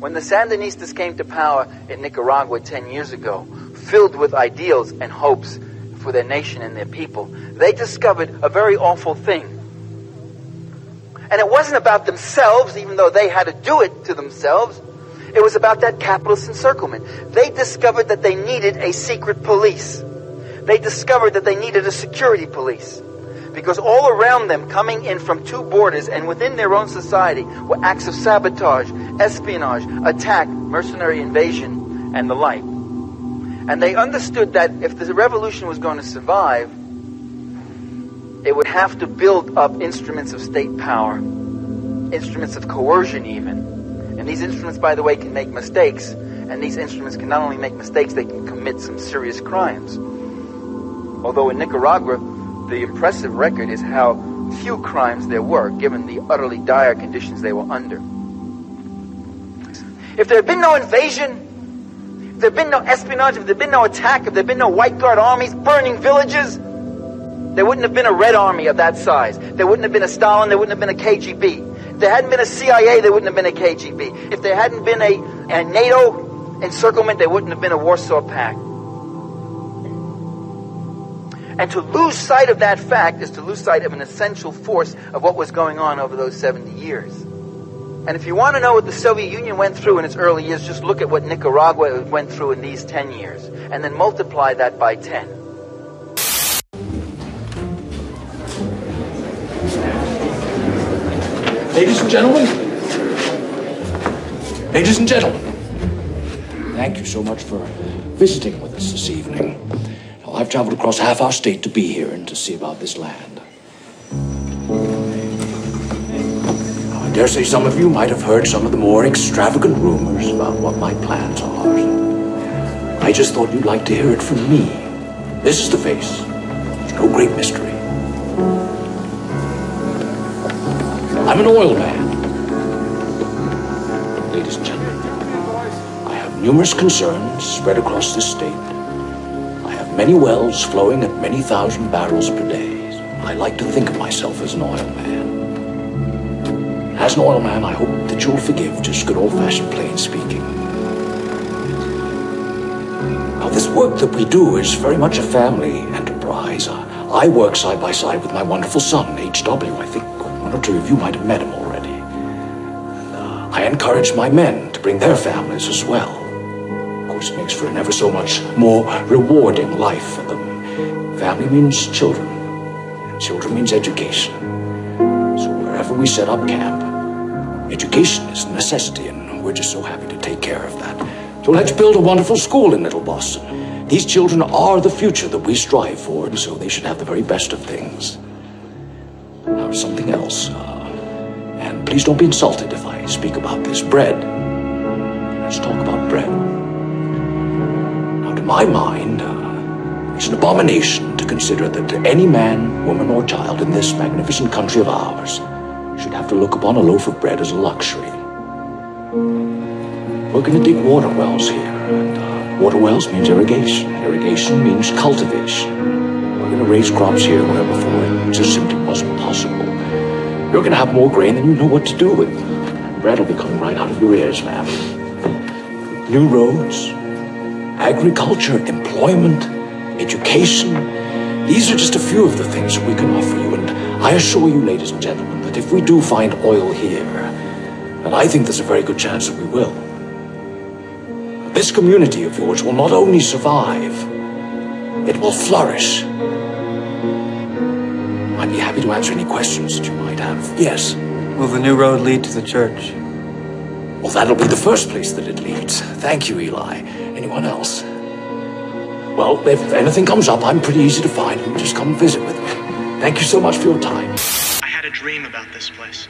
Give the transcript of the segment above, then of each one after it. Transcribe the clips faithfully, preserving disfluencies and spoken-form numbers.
When the Sandinistas came to power in Nicaragua ten years ago, filled with ideals and hopes for their nation and their people, they discovered a very awful thing. And it wasn't about themselves, even though they had to do it to themselves. It was about that capitalist encirclement. They discovered that they needed a secret police. They discovered that they needed a security police. Because all around them, coming in from two borders and within their own society, were acts of sabotage, espionage, attack, mercenary invasion, and the like. And they understood that if the revolution was going to survive, it would have to build up instruments of state power, instruments of coercion even. And these instruments, by the way, can make mistakes. And these instruments can not only make mistakes, they can commit some serious crimes. Although in Nicaragua, the impressive record is how few crimes there were, given the utterly dire conditions they were under. If there had been no invasion, if there had been no espionage, if there had been no attack, if there had been no white guard armies burning villages, there wouldn't have been a Red Army of that size. There wouldn't have been a Stalin. There wouldn't have been a K G B. If there hadn't been a C I A, there wouldn't have been a K G B. If there hadn't been a, a NATO encirclement, there wouldn't have been a Warsaw Pact. And to lose sight of that fact is to lose sight of an essential force of what was going on over those seventy years. And if you want to know what the Soviet Union went through in its early years, just look at what Nicaragua went through in these ten years, and then multiply that by ten. Ladies and gentlemen, ladies and gentlemen, thank you so much for visiting with us this evening. Well, I've traveled across half our state to be here and to see about this land. Now, I dare say some of you might have heard some of the more extravagant rumors about what my plans are. I just thought you'd like to hear it from me. This is the face. There's no great mystery. I'm an oil man. Ladies and gentlemen, I have numerous concerns spread across this state. I have many wells flowing at many thousand barrels per day. I like to think of myself as an oil man. As an oil man, I hope that you'll forgive just good old-fashioned plain speaking. Now, this work that we do is very much a family enterprise. I work side by side with my wonderful son, H W, I think. One or two of you might have met him already. And, uh, I encourage my men to bring their families as well. Of course, it makes for an ever so much more rewarding life for them. Family means children. Children means education. So wherever we set up camp, education is a necessity, and we're just so happy to take care of that. So let's build a wonderful school in Little Boston. These children are the future that we strive for, and so they should have the very best of things. Something else, uh, and please don't be insulted if I speak about this bread. Let's talk about bread. Now, to my mind, uh, it's an abomination to consider that any man, woman, or child in this magnificent country of ours should have to look upon a loaf of bread as a luxury. We're going to dig water wells here, and uh, water wells means irrigation. Irrigation means cultivation. We're going to raise crops here where before it just simply wasn't possible. You're going to have more grain than you know what to do with. Bread will be coming right out of your ears, ma'am. New roads, agriculture, employment, education. These are just a few of the things that we can offer you. And I assure you, ladies and gentlemen, that if we do find oil here, and I think there's a very good chance that we will, this community of yours will not only survive, it will flourish. I'd be happy to answer any questions that you might have. Yes. Will the new road lead to the church? Well, that'll be the first place that it leads. Thank you, Eli. Anyone else? Well, if anything comes up, I'm pretty easy to find. You just come visit with me. Thank you so much for your time. I had a dream about this place.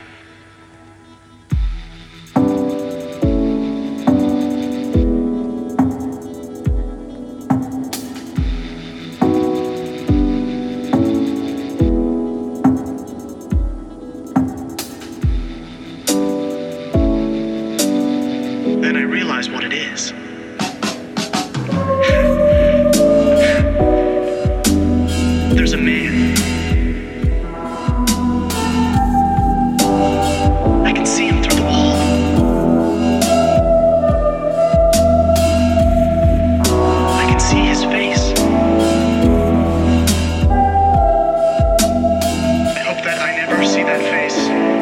There's a man. see his face. I hope that I never see that face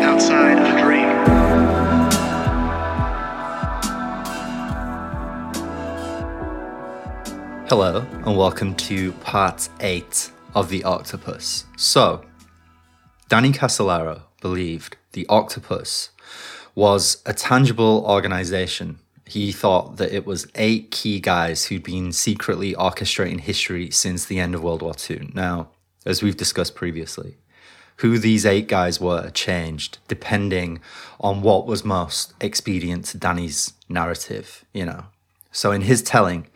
outside of a dream. Hello, and welcome to part eight of The Octopus. So, Danny Casolaro believed the octopus was a tangible organization. He thought that it was eight key guys who'd been secretly orchestrating history since the end of World War Two. Now, as we've discussed previously, who these eight guys were changed depending on what was most expedient to Danny's narrative, you know. So in his telling,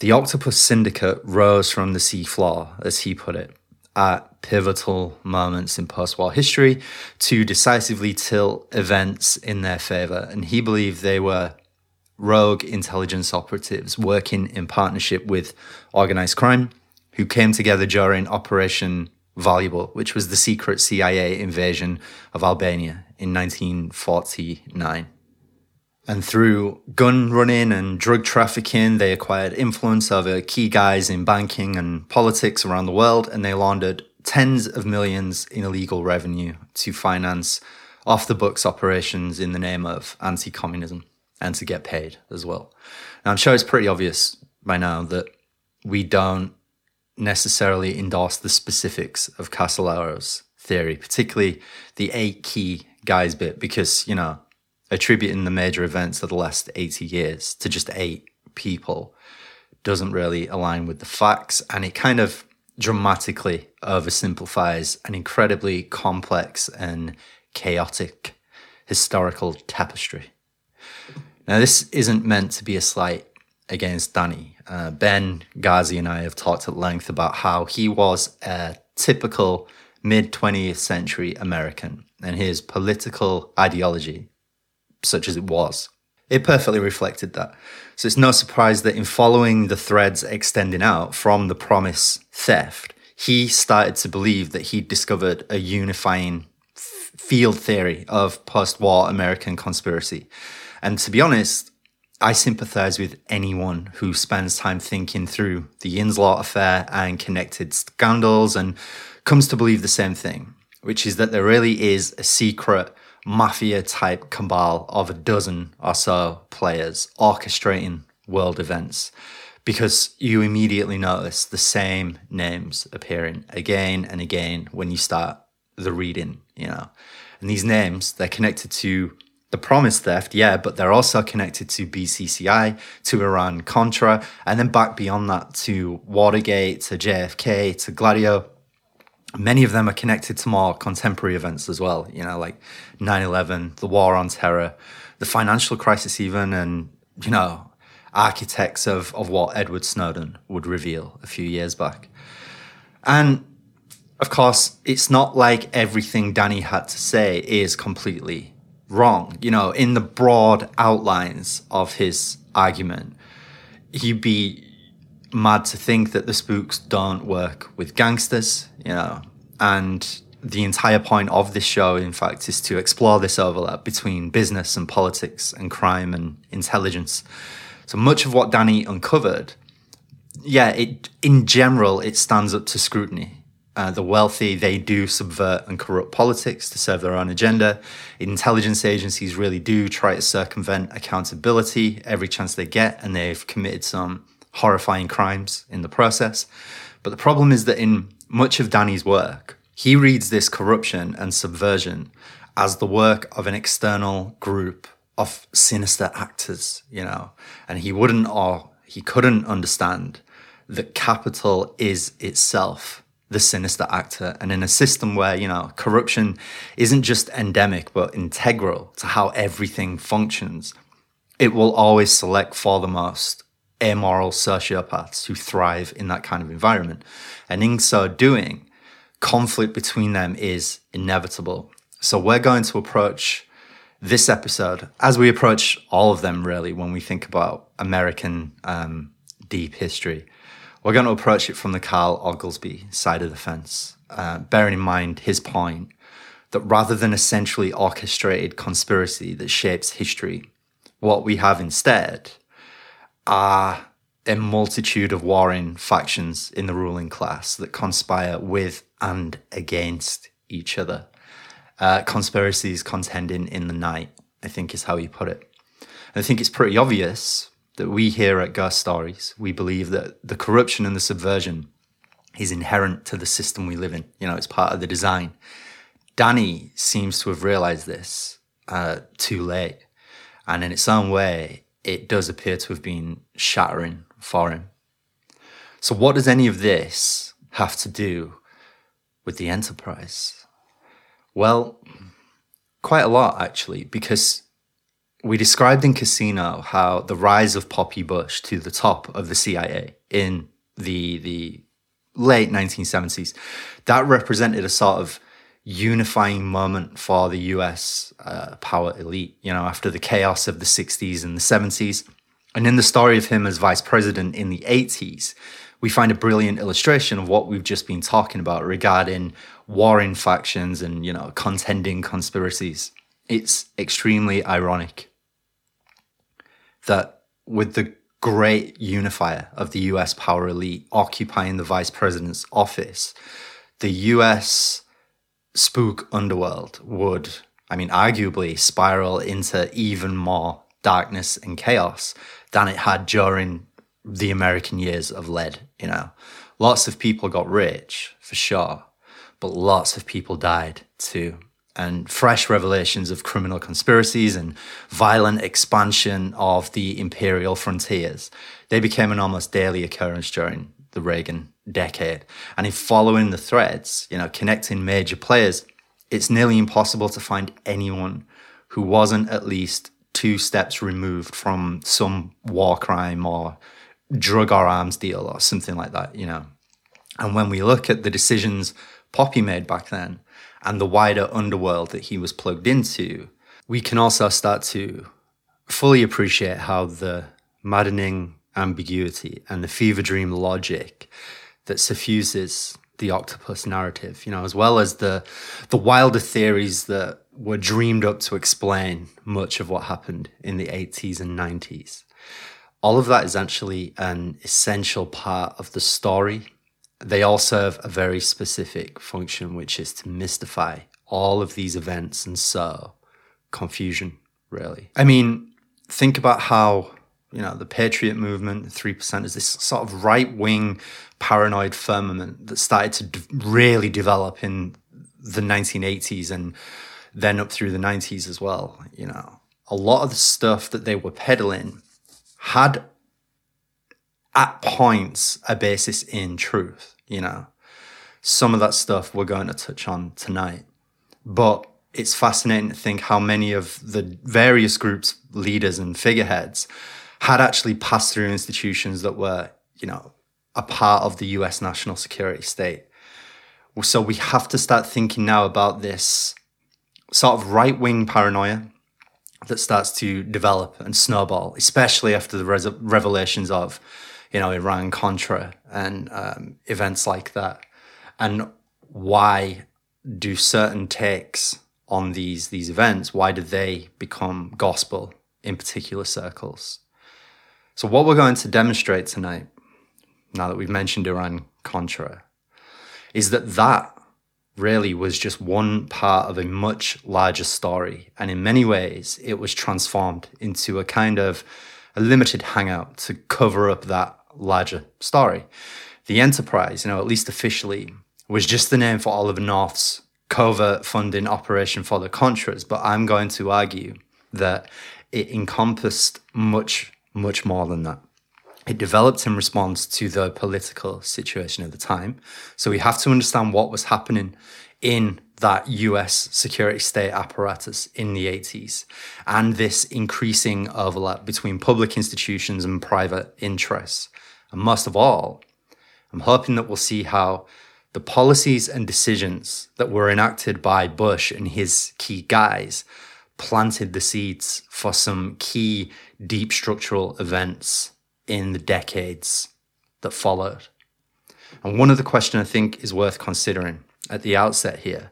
the Octopus Syndicate rose from the sea floor, as he put it, at pivotal moments in post-war history to decisively tilt events in their favor. And he believed they were rogue intelligence operatives working in partnership with organized crime who came together during Operation Valuable, which was the secret C I A invasion of Albania in nineteen forty-nine. And through gun running and drug trafficking, they acquired influence over key guys in banking and politics around the world, and they laundered tens of millions in illegal revenue to finance off-the-books operations in the name of anti-communism. And to get paid as well. Now, I'm sure it's pretty obvious by now that we don't necessarily endorse the specifics of Casolaro's theory, particularly the eight key guys bit, because, you know, attributing the major events of the last eighty years to just eight people doesn't really align with the facts, and it kind of dramatically oversimplifies an incredibly complex and chaotic historical tapestry. Now, this isn't meant to be a slight against Danny. Uh, Ben, Ghazi, and I have talked at length about how he was a typical mid-twentieth century American, and his political ideology, such as it was, it perfectly reflected that. So it's no surprise that in following the threads extending out from the promise theft, he started to believe that he'd discovered a unifying f- field theory of post-war American conspiracy. And to be honest, I sympathize with anyone who spends time thinking through the Inslot affair and connected scandals and comes to believe the same thing, which is that there really is a secret mafia-type cabal of a dozen or so players orchestrating world events, because you immediately notice the same names appearing again and again when you start the reading, you know. And these names, they're connected to the promise theft, yeah, but they're also connected to B C C I, to Iran-Contra, and then back beyond that to Watergate, to J F K, to Gladio. Many of them are connected to more contemporary events as well, you know, like nine eleven, the war on terror, the financial crisis even, and, you know, architects of, of what Edward Snowden would reveal a few years back. And, of course, it's not like everything Danny had to say is completely wrong. You know, in the broad outlines of his argument, he'd be mad to think that the spooks don't work with gangsters, you know, and the entire point of this show, in fact, is to explore this overlap between business and politics and crime and intelligence. So much of what Danny uncovered, yeah, it in general, it stands up to scrutiny. Uh, the wealthy, they do subvert and corrupt politics to serve their own agenda. Intelligence agencies really do try to circumvent accountability every chance they get, and they've committed some horrifying crimes in the process. But the problem is that in much of Danny's work, he reads this corruption and subversion as the work of an external group of sinister actors, you know, and he wouldn't or he couldn't understand that capital is itself the sinister actor. And in a system where, you know, corruption isn't just endemic but integral to how everything functions, it will always select for the most amoral sociopaths who thrive in that kind of environment. And in so doing, conflict between them is inevitable. So we're going to approach this episode, as we approach all of them really when we think about American um, deep history, we're going to approach it from the Carl Oglesby side of the fence, uh, bearing in mind his point that rather than a centrally orchestrated conspiracy that shapes history, what we have instead are a multitude of warring factions in the ruling class that conspire with and against each other. Uh, conspiracies contending in the night, I think is how you put it. And I think it's pretty obvious that we here at Ghost Stories, we believe that the corruption and the subversion is inherent to the system we live in. You know, it's part of the design. Danny seems to have realized this uh, too late. And in its own way, it does appear to have been shattering for him. So what does any of this have to do with the Enterprise? Well, quite a lot, actually, because we described in Casino how the rise of Poppy Bush to the top of the C I A in the the late nineteen seventies, that represented a sort of unifying moment for the U S uh, power elite, you know, after the chaos of the sixties and the seventies. And in the story of him as vice president in the eighties, we find a brilliant illustration of what we've just been talking about regarding warring factions and, you know, contending conspiracies. It's extremely ironic that with the great unifier of the U S power elite occupying the vice president's office, the U S spook underworld would, I mean, arguably spiral into even more darkness and chaos than it had during the American years of lead, you know. Lots of people got rich, for sure, but lots of people died too. And fresh revelations of criminal conspiracies and violent expansion of the imperial frontiers, they became an almost daily occurrence during the Reagan decade. And in following the threads, you know, connecting major players, it's nearly impossible to find anyone who wasn't at least two steps removed from some war crime or drug or arms deal or something like that, you know. And when we look at the decisions Poppy made back then and the wider underworld that he was plugged into, we can also start to fully appreciate how the maddening ambiguity and the fever dream logic that suffuses the octopus narrative, you know, as well as the the wilder theories that were dreamed up to explain much of what happened in the eighties and nineties. All of that is actually an essential part of the story. They all serve a very specific function, which is to mystify all of these events and sow confusion, really. I mean, think about how, you know, the Patriot movement, three percent, is this sort of right-wing paranoid firmament that started to d- really develop in the nineteen eighties and then up through the nineties as well. You know, a lot of the stuff that they were peddling had at points a basis in truth, you know. Some of that stuff we're going to touch on tonight. But it's fascinating to think how many of the various groups, leaders and figureheads had actually passed through institutions that were, you know, a part of the U S national security state. So we have to start thinking now about this sort of right-wing paranoia that starts to develop and snowball, especially after the res- revelations of, you know, Iran-Contra and um, events like that. And why do certain takes on these, these events, why do they become gospel in particular circles? So what we're going to demonstrate tonight, now that we've mentioned Iran-Contra, is that that really was just one part of a much larger story. And in many ways, it was transformed into a kind of a limited hangout to cover up that larger story. The Enterprise, you know, at least officially, was just the name for Oliver North's covert funding operation for the Contras. But I'm going to argue that it encompassed much much more than that. It developed in response to the political situation at the time. So we have to understand what was happening in that U S security state apparatus in the eighties and this increasing overlap between public institutions and private interests. And most of all, I'm hoping that we'll see how the policies and decisions that were enacted by Bush and his key guys planted the seeds for some key deep structural events in the decades that followed. And one other question I think is worth considering at the outset here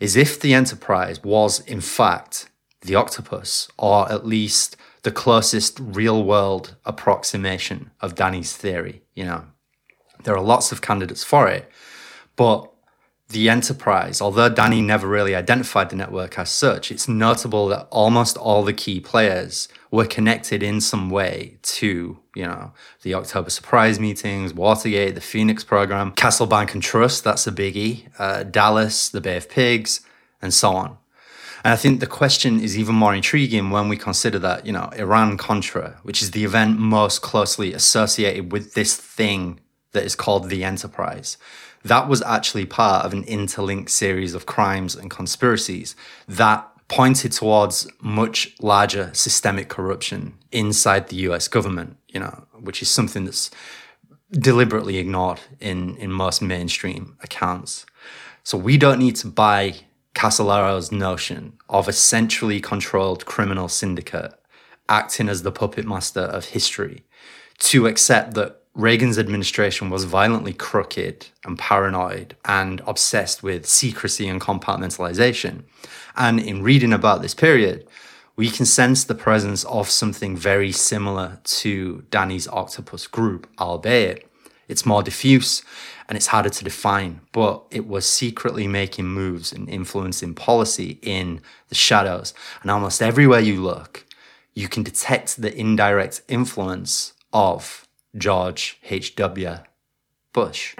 is if the Enterprise was in fact the octopus, or at least the closest real-world approximation of Danny's theory, you know. There are lots of candidates for it, but the enterprise, although Danny never really identified the network as such, it's notable that almost all the key players were connected in some way to, you know, the October surprise meetings, Watergate, the Phoenix program, Castle Bank and Trust, that's a biggie, uh, Dallas, the Bay of Pigs, and so on. And I think the question is even more intriguing when we consider that, you know, Iran-Contra, which is the event most closely associated with this thing that is called the Enterprise, that was actually part of an interlinked series of crimes and conspiracies that pointed towards much larger systemic corruption inside the U S government, you know, which is something that's deliberately ignored in, in most mainstream accounts. So we don't need to buy Casolaro's notion of a centrally controlled criminal syndicate acting as the puppet master of history to accept that Reagan's administration was violently crooked and paranoid and obsessed with secrecy and compartmentalization. And in reading about this period, we can sense the presence of something very similar to Danny's octopus group, albeit it's more diffuse and it's harder to define, but it was secretly making moves and influencing policy in the shadows. And almost everywhere you look, you can detect the indirect influence of George H W. Bush.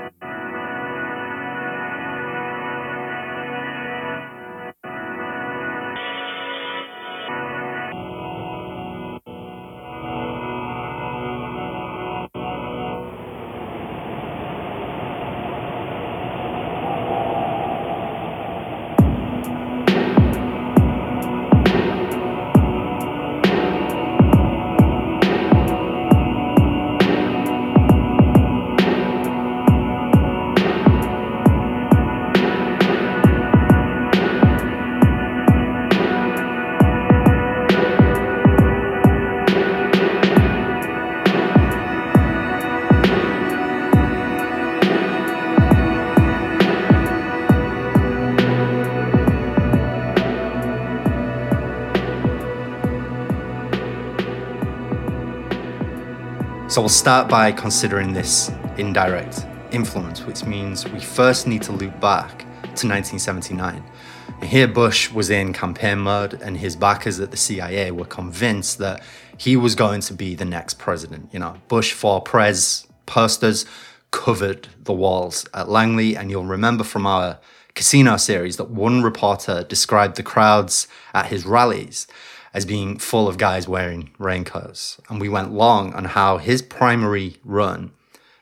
So we'll start by considering this indirect influence, which means we first need to loop back to nineteen seventy-nine. And here Bush was in campaign mode and his backers at the C I A were convinced that he was going to be the next president. You know, Bush for Prez posters covered the walls at Langley, and you'll remember from our casino series that one reporter described the crowds at his rallies as being full of guys wearing raincoats. And we went long on how his primary run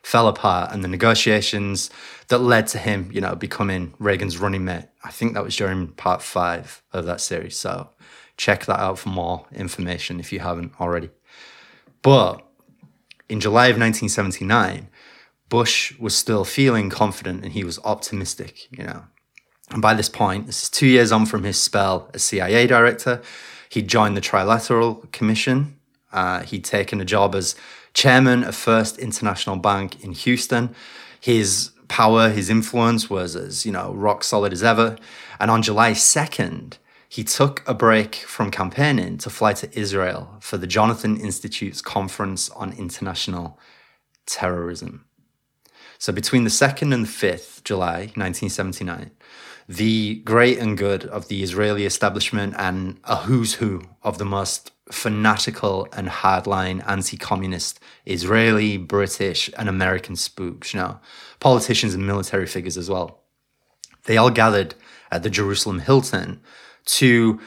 fell apart and the negotiations that led to him, you know, becoming Reagan's running mate. I think that was during part five of that series. So check that out for more information if you haven't already. But in July of nineteen seventy-nine, Bush was still feeling confident and he was optimistic, you know. And by this point, this is two years on from his spell as C I A director. He joined the Trilateral Commission. Uh, he'd taken a job as chairman of First International Bank in Houston. His power, his influence was as, you know, rock solid as ever. And on July second, he took a break from campaigning to fly to Israel for the Jonathan Institute's Conference on International Terrorism. So between the second and the fifth July nineteen seventy-nine, the great and good of the Israeli establishment and a who's who of the most fanatical and hardline anti-communist Israeli, British, and American spooks, you know, politicians and military figures as well. They all gathered at the Jerusalem Hilton to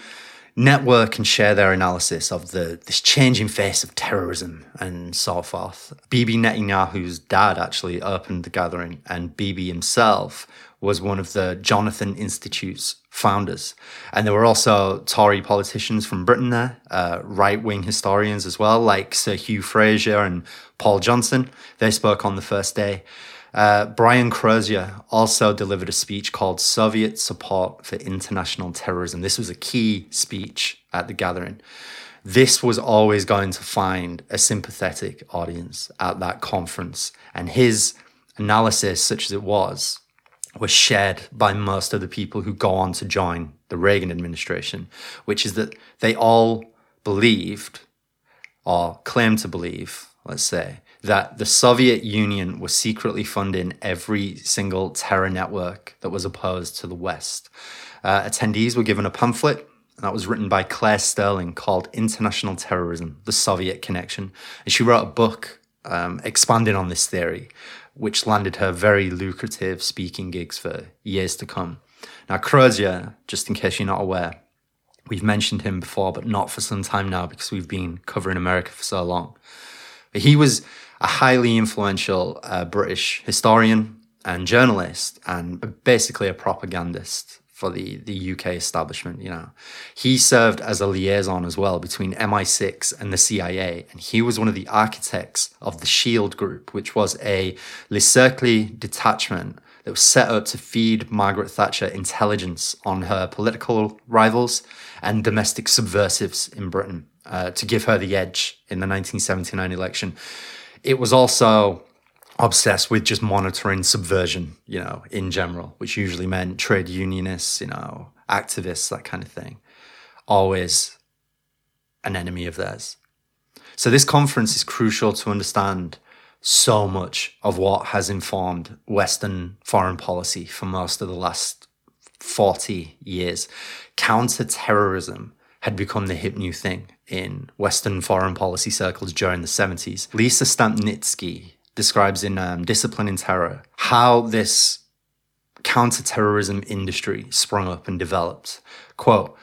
network and share their analysis of the this changing face of terrorism and so forth. Bibi Netanyahu's dad actually opened the gathering, and Bibi himself was one of the Jonathan Institute's founders. And there were also Tory politicians from Britain there, uh, right-wing historians as well, like Sir Hugh Fraser and Paul Johnson. They spoke on the first day. Uh, Brian Crozier also delivered a speech called Soviet Support for International Terrorism. This was a key speech at the gathering. This was always going to find a sympathetic audience at that conference. And his analysis, such as it was, was shared by most of the people who go on to join the Reagan administration, which is that they all believed or claimed to believe, let's say, that the Soviet Union was secretly funding every single terror network that was opposed to the West. Uh, attendees were given a pamphlet that was written by Claire Sterling called International Terrorism, The Soviet Connection. And she wrote a book um, expanding on this theory, which landed her very lucrative speaking gigs for years to come. Now, Crozier, just in case you're not aware, we've mentioned him before, but not for some time now because we've been covering America for so long. But he was a highly influential uh, British historian and journalist and basically a propagandist for the, the U K establishment, you know. He served as a liaison as well between M I six and the C I A, and he was one of the architects of the SHIELD group, which was a Le Cercle detachment that was set up to feed Margaret Thatcher intelligence on her political rivals and domestic subversives in Britain uh, to give her the edge in the nineteen seventy-nine election. It was also obsessed with just monitoring subversion, you know, in general, which usually meant trade unionists, you know, activists, that kind of thing. Always an enemy of theirs. So this conference is crucial to understand so much of what has informed Western foreign policy for most of the last forty years. Counterterrorism had become the hip new thing in Western foreign policy circles during the seventies. Lisa Stampnitsky describes in um, Discipline in Terror how this counterterrorism industry sprung up and developed. Quote,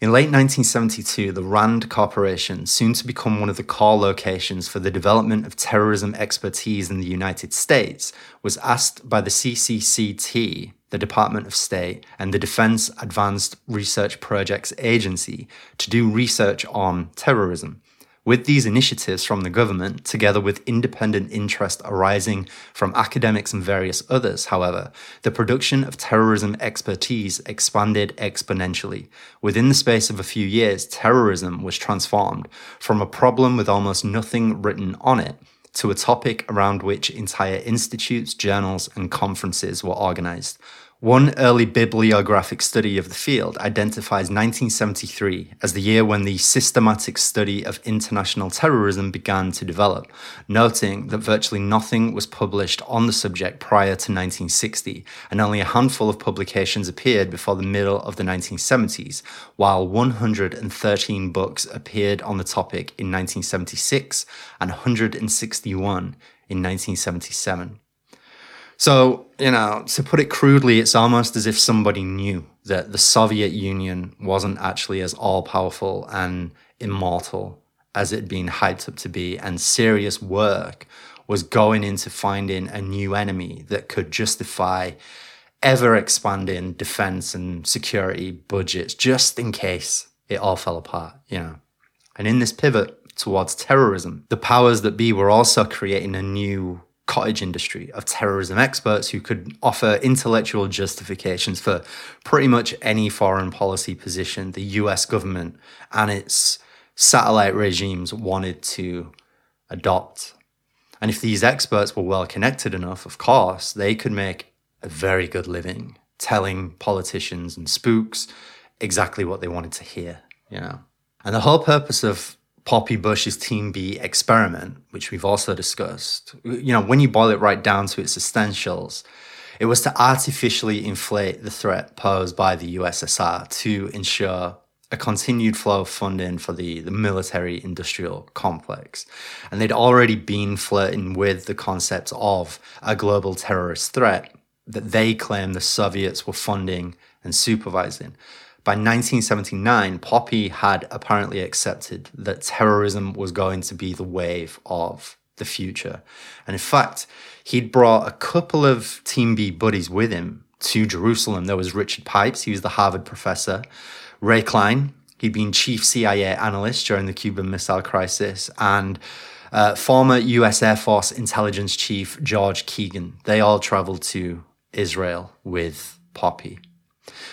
in late nineteen seventy-two, the RAND Corporation, soon to become one of the core locations for the development of terrorism expertise in the United States, was asked by the C C C T, the Department of State, and the Defense Advanced Research Projects Agency to do research on terrorism. With these initiatives from the government, together with independent interest arising from academics and various others, however, the production of terrorism expertise expanded exponentially. Within the space of a few years, terrorism was transformed from a problem with almost nothing written on it to a topic around which entire institutes, journals, and conferences were organized. One early bibliographic study of the field identifies nineteen seventy-three as the year when the systematic study of international terrorism began to develop, noting that virtually nothing was published on the subject prior to nineteen sixty, and only a handful of publications appeared before the middle of the nineteen seventies, while one hundred thirteen books appeared on the topic in nineteen seventy-six and one hundred sixty-one in nineteen seventy-seven. So, you know, to put it crudely, it's almost as if somebody knew that the Soviet Union wasn't actually as all-powerful and immortal as it had been hyped up to be, and serious work was going into finding a new enemy that could justify ever-expanding defense and security budgets just in case it all fell apart, you know. And in this pivot towards terrorism, the powers that be were also creating a new cottage industry of terrorism experts who could offer intellectual justifications for pretty much any foreign policy position the U S government and its satellite regimes wanted to adopt. And if these experts were well connected enough, of course, they could make a very good living telling politicians and spooks exactly what they wanted to hear, you know. And the whole purpose of Poppy Bush's Team B experiment, which we've also discussed, you know, when you boil it right down to its essentials, it was to artificially inflate the threat posed by the U S S R to ensure a continued flow of funding for the, the military-industrial complex. And they'd already been flirting with the concept of a global terrorist threat that they claimed the Soviets were funding and supervising. By nineteen seventy-nine, Poppy had apparently accepted that terrorism was going to be the wave of the future. And in fact, he'd brought a couple of Team B buddies with him to Jerusalem. There was Richard Pipes, he was the Harvard professor. Ray Klein, he'd been chief C I A analyst during the Cuban Missile Crisis, and uh, former U S Air Force intelligence chief George Keegan. They all traveled to Israel with Poppy.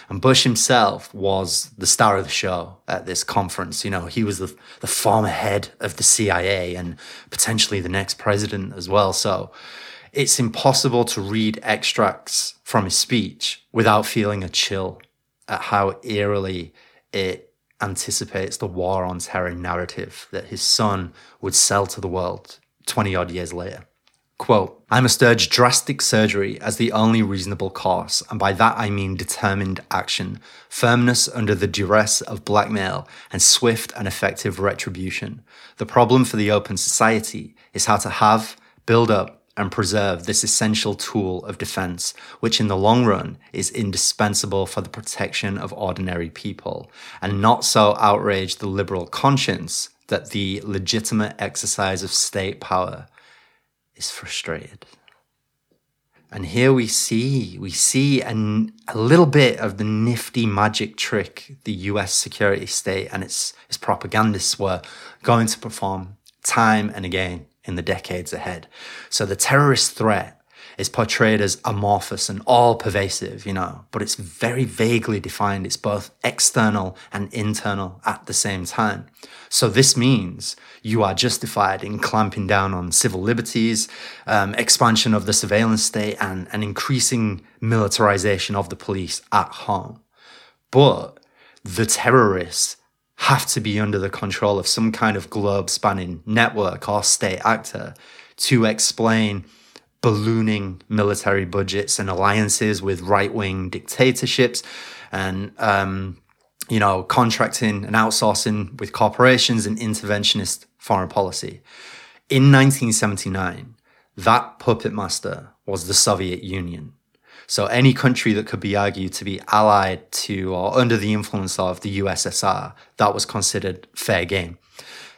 And Bush himself was the star of the show at this conference. You know, he was the, the former head of the C I A and potentially the next president as well. So it's impossible to read extracts from his speech without feeling a chill at how eerily it anticipates the war on terror narrative that his son would sell to the world twenty-odd years later. Quote, I must urge drastic surgery as the only reasonable course, and by that I mean determined action, firmness under the duress of blackmail, and swift and effective retribution. The problem for the open society is how to have, build up, and preserve this essential tool of defense, which in the long run is indispensable for the protection of ordinary people, and not so outrage the liberal conscience that the legitimate exercise of state power is frustrated. And here we see, we see an, a little bit of the nifty magic trick the U S security state and its, its propagandists were going to perform time and again in the decades ahead. So the terrorist threat is portrayed as amorphous and all-pervasive, you know, but it's very vaguely defined. It's both external and internal at the same time. So this means you are justified in clamping down on civil liberties, um, expansion of the surveillance state, and an increasing militarization of the police at home. But the terrorists have to be under the control of some kind of globe-spanning network or state actor to explain ballooning military budgets and alliances with right-wing dictatorships and, um, you know, contracting and outsourcing with corporations and interventionist foreign policy. In nineteen seventy-nine, that puppet master was the Soviet Union. So any country that could be argued to be allied to or under the influence of the U S S R, that was considered fair game.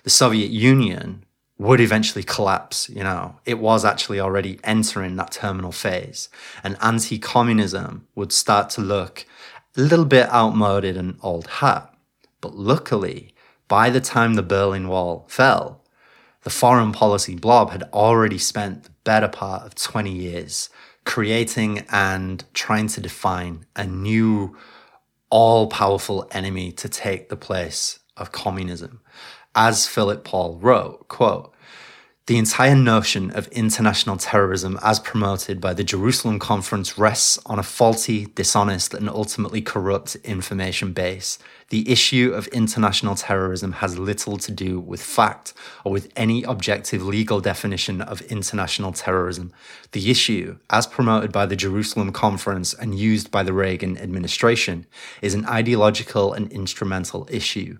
The Soviet Union would eventually collapse, you know. It was actually already entering that terminal phase, and anti-communism would start to look a little bit outmoded and old hat. But luckily, by the time the Berlin Wall fell, the foreign policy blob had already spent the better part of twenty years creating and trying to define a new all-powerful enemy to take the place of communism. As Philip Paul wrote, quote, the entire notion of international terrorism as promoted by the Jerusalem Conference rests on a faulty, dishonest, and ultimately corrupt information base. The issue of international terrorism has little to do with fact or with any objective legal definition of international terrorism. The issue, as promoted by the Jerusalem Conference and used by the Reagan administration, is an ideological and instrumental issue.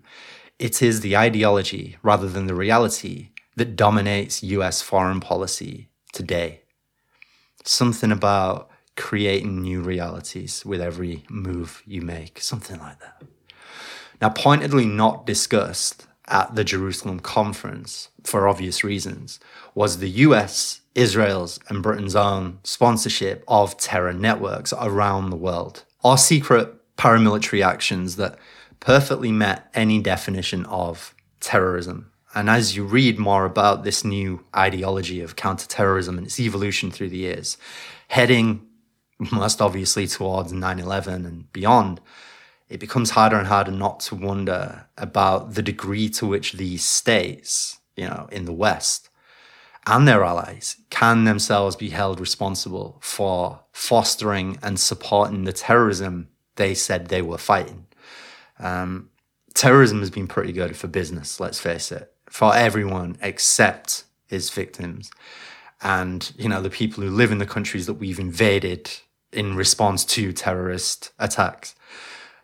It is the ideology, rather than the reality, that dominates U S foreign policy today. Something about creating new realities with every move you make, something like that. Now, pointedly not discussed at the Jerusalem Conference, for obvious reasons, was the U S, Israel's, and Britain's own sponsorship of terror networks around the world, or secret paramilitary actions that perfectly met any definition of terrorism. And as you read more about this new ideology of counterterrorism and its evolution through the years, heading most obviously towards nine eleven and beyond, it becomes harder and harder not to wonder about the degree to which these states, you know, in the West and their allies can themselves be held responsible for fostering and supporting the terrorism they said they were fighting. Um, terrorism has been pretty good for business, let's face it, for everyone except its victims. And, you know, the people who live in the countries that we've invaded in response to terrorist attacks.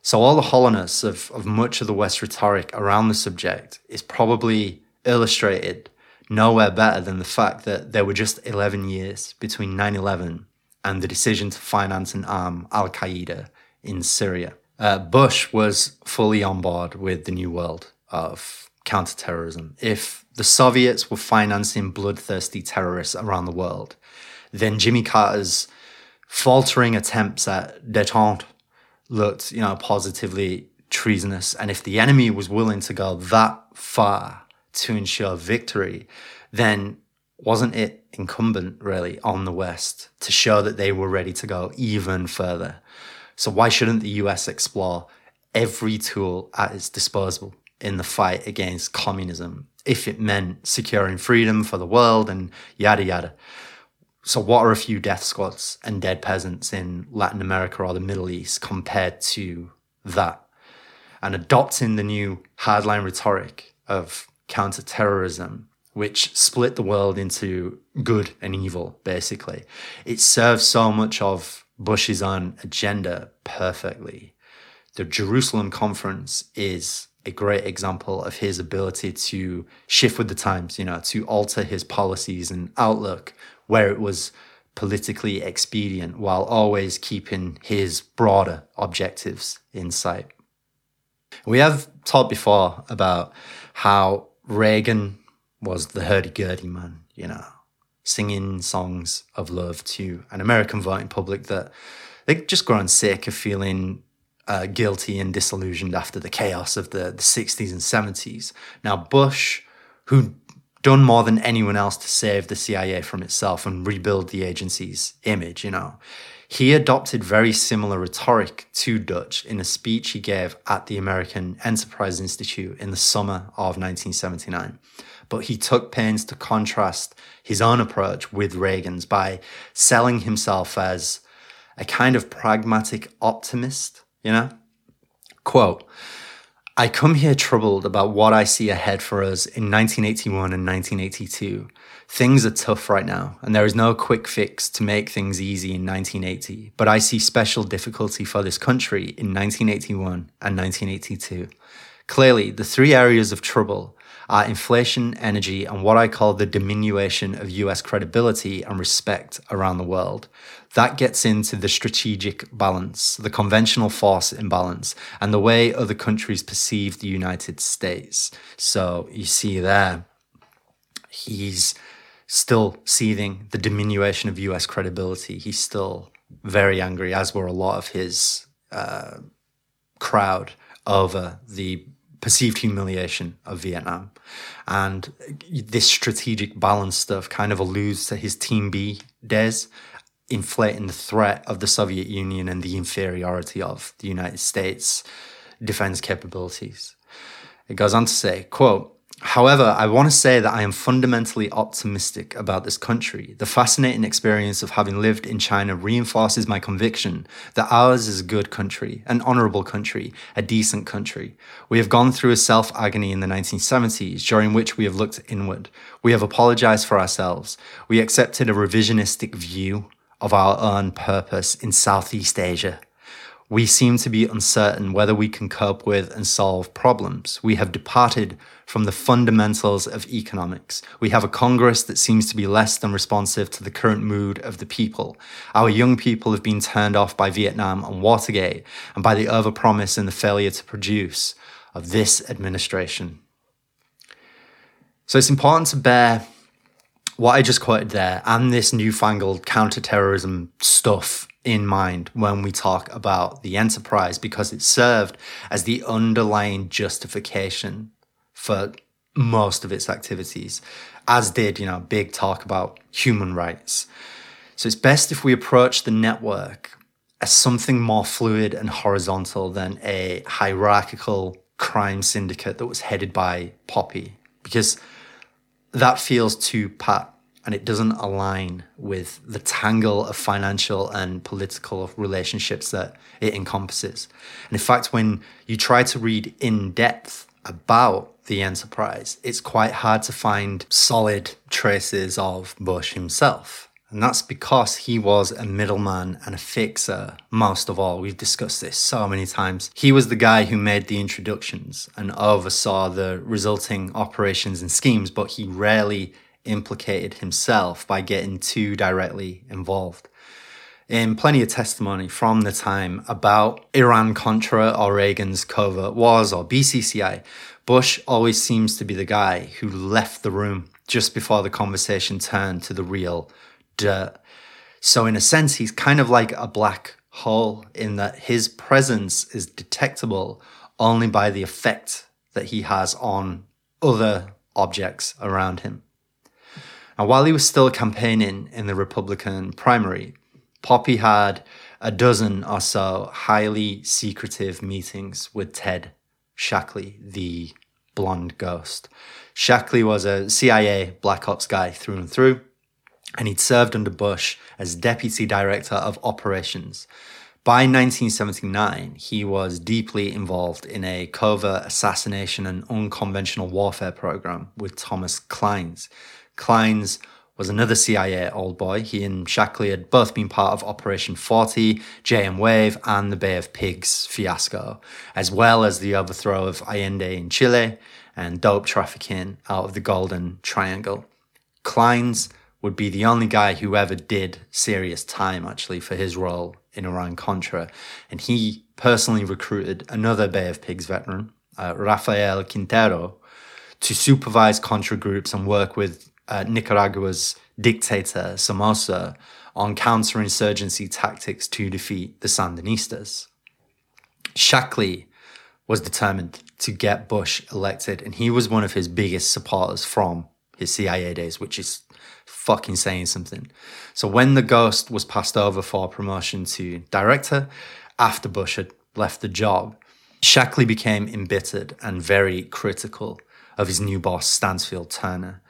So all the hollowness of, of much of the West rhetoric around the subject is probably illustrated nowhere better than the fact that there were just eleven years between nine eleven and the decision to finance and arm al-Qaeda in Syria. Uh, Bush was fully on board with the new world of counterterrorism. If the Soviets were financing bloodthirsty terrorists around the world, then Jimmy Carter's faltering attempts at détente looked, you know, positively treasonous. And if the enemy was willing to go that far to ensure victory, then wasn't it incumbent, really, on the West to show that they were ready to go even further? So why shouldn't the U S explore every tool at its disposal in the fight against communism, if it meant securing freedom for the world and yada yada? So what are a few death squads and dead peasants in Latin America or the Middle East compared to that? and adopting the new hardline rhetoric of counterterrorism, which split the world into good and evil, basically. It serves so much of Bush's own agenda perfectly. The Jerusalem conference is a great example of his ability to shift with the times, you know, to alter his policies and outlook where it was politically expedient while always keeping his broader objectives in sight. We have talked before about how Reagan was the hurdy-gurdy man, you know, singing songs of love to an American voting public that they'd just grown sick of feeling uh, guilty and disillusioned after the chaos of the, the sixties and seventies. Now, Bush, who'd done more than anyone else to save the C I A from itself and rebuild the agency's image, you know, he adopted very similar rhetoric to Dutch in a speech he gave at the American Enterprise Institute in the summer of nineteen seventy-nine. But he took pains to contrast his own approach with Reagan's by selling himself as a kind of pragmatic optimist, you know? Quote, "I come here troubled about what I see ahead for us in nineteen eighty-one and nineteen eighty-two. Things are tough right now, and there is no quick fix to make things easy in nineteen eighty, but I see special difficulty for this country in nineteen eighty-one and nineteen eighty-two. Clearly, the three areas of trouble are inflation, energy, and what I call the diminution of U S credibility and respect around the world. That gets into the strategic balance, the conventional force imbalance, and the way other countries perceive the United States." So you see there, he's still seething the diminution of U S credibility. He's still very angry, as were a lot of his uh, crowd over the perceived humiliation of Vietnam. And this strategic balance stuff kind of alludes to his Team B days, inflating the threat of the Soviet Union and the inferiority of the United States defense capabilities. It goes on to say, quote, "However, I want to say that I am fundamentally optimistic about this country. The fascinating experience of having lived in China reinforces my conviction that ours is a good country, an honorable country, a decent country. We have gone through a self-agony in the nineteen seventies, during which we have looked inward. We have apologized for ourselves. We accepted a revisionistic view of our own purpose in Southeast Asia. We seem to be uncertain whether we can cope with and solve problems. We have departed from the fundamentals of economics. We have a Congress that seems to be less than responsive to the current mood of the people. Our young people have been turned off by Vietnam and Watergate and by the overpromise and the failure to produce of this administration." So it's important to bear what I just quoted there and this newfangled counterterrorism stuff in mind when we talk about the enterprise, because it served as the underlying justification for most of its activities, as did, you know, big talk about human rights. So it's best if we approach the network as something more fluid and horizontal than a hierarchical crime syndicate that was headed by Poppy, because that feels too pat. And it doesn't align with the tangle of financial and political relationships that it encompasses. And in fact, when you try to read in depth about the enterprise, it's quite hard to find solid traces of Bush himself. And that's because he was a middleman and a fixer, most of all. We've discussed this so many times. He was the guy who made the introductions and oversaw the resulting operations and schemes, but he rarely implicated himself by getting too directly involved. In plenty of testimony from the time about Iran-Contra or Reagan's covert wars or B C C I, Bush always seems to be the guy who left the room just before the conversation turned to the real dirt. So in a sense, he's kind of like a black hole in that his presence is detectable only by the effect that he has on other objects around him. And while he was still campaigning in the Republican primary, Poppy had a dozen or so highly secretive meetings with Ted Shackley, the blonde ghost. Shackley was a C I A Black Ops guy through and through, and he'd served under Bush as deputy director of operations. By nineteen seventy-nine, he was deeply involved in a covert assassination and unconventional warfare program with Thomas Clines. Clines was another C I A old boy. He and Shackley had both been part of Operation forty, J M Wave, and the Bay of Pigs fiasco, as well as the overthrow of Allende in Chile and dope trafficking out of the Golden Triangle. Clines would be the only guy who ever did serious time, actually, for his role in Iran-Contra, and he personally recruited another Bay of Pigs veteran, uh, Rafael Quintero, to supervise Contra groups and work with Uh, Nicaragua's dictator Somoza on counterinsurgency tactics to defeat the Sandinistas. Shackley was determined to get Bush elected, and he was one of his biggest supporters from his C I A days, which is fucking saying something. So when the ghost was passed over for promotion to director after Bush had left the job, Shackley became embittered and very critical of his new boss, Stansfield Turner.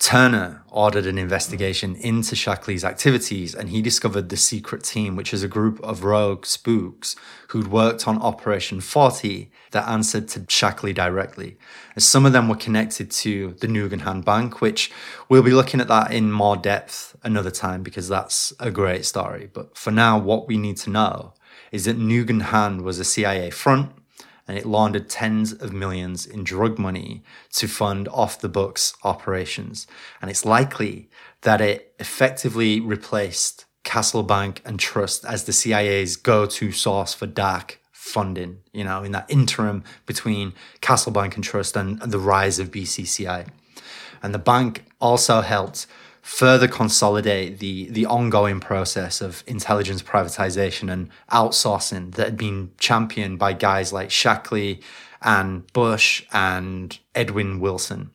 Turner ordered an investigation into Shackley's activities, and he discovered the Secret Team, which is a group of rogue spooks who'd worked on Operation forty that answered to Shackley directly. And some of them were connected to the Nugan Hand Bank, which we'll be looking at that in more depth another time because that's a great story. But for now, what we need to know is that Nugan Hand was a C I A front, and it laundered tens of millions in drug money to fund off-the-books operations. And it's likely that it effectively replaced Castle Bank and Trust as the C I A's go-to source for dark funding, you know, in that interim between Castle Bank and Trust and the rise of B C C I. And the bank also helped further consolidate the, the ongoing process of intelligence privatization and outsourcing that had been championed by guys like Shackley and Bush and Edwin Wilson,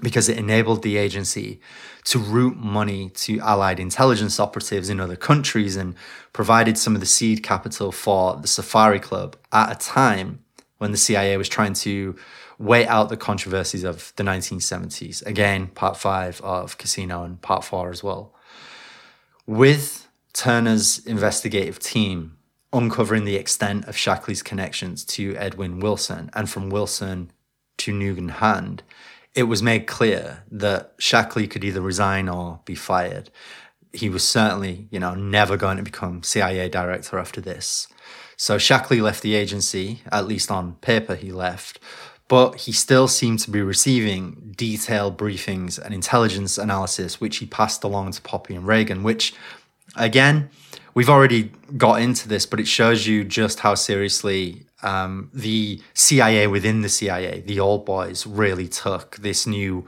because it enabled the agency to route money to allied intelligence operatives in other countries and provided some of the seed capital for the Safari Club at a time when the C I A was trying to wait out the controversies of the nineteen seventies. Again, part five of Casino and part four as well. With Turner's investigative team uncovering the extent of Shackley's connections to Edwin Wilson and from Wilson to Nugan Hand, it was made clear that Shackley could either resign or be fired. He was certainly, you know, never going to become C I A director after this. So Shackley left the agency, at least on paper he left, but he still seemed to be receiving detailed briefings and intelligence analysis, which he passed along to Poppy and Reagan, which, again, we've already got into this, but it shows you just how seriously um, the C I A within the C I A, the old boys, really took this new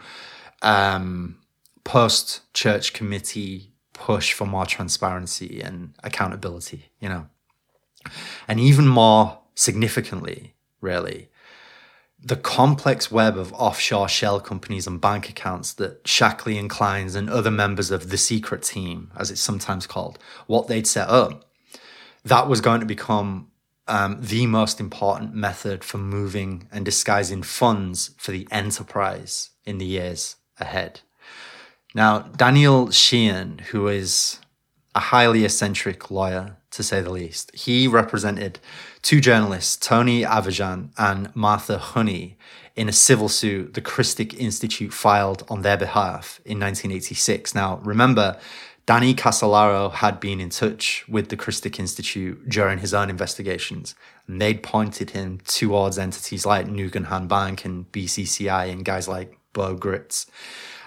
um, post-church committee push for more transparency and accountability, you know. And even more significantly, really, the complex web of offshore shell companies and bank accounts that Shackley and Clines and other members of the Secret Team, as it's sometimes called, what they'd set up, that was going to become um, the most important method for moving and disguising funds for the enterprise in the years ahead. Now, Daniel Sheehan, who is a highly eccentric lawyer, to say the least, he represented two journalists, Tony Avagyan and Martha Honey, in a civil suit the Christic Institute filed on their behalf in nineteen eighty-six. Now, remember, Danny Casolaro had been in touch with the Christic Institute during his own investigations, and they'd pointed him towards entities like Nugan Hand Bank and B C C I and guys like Bo Gritz.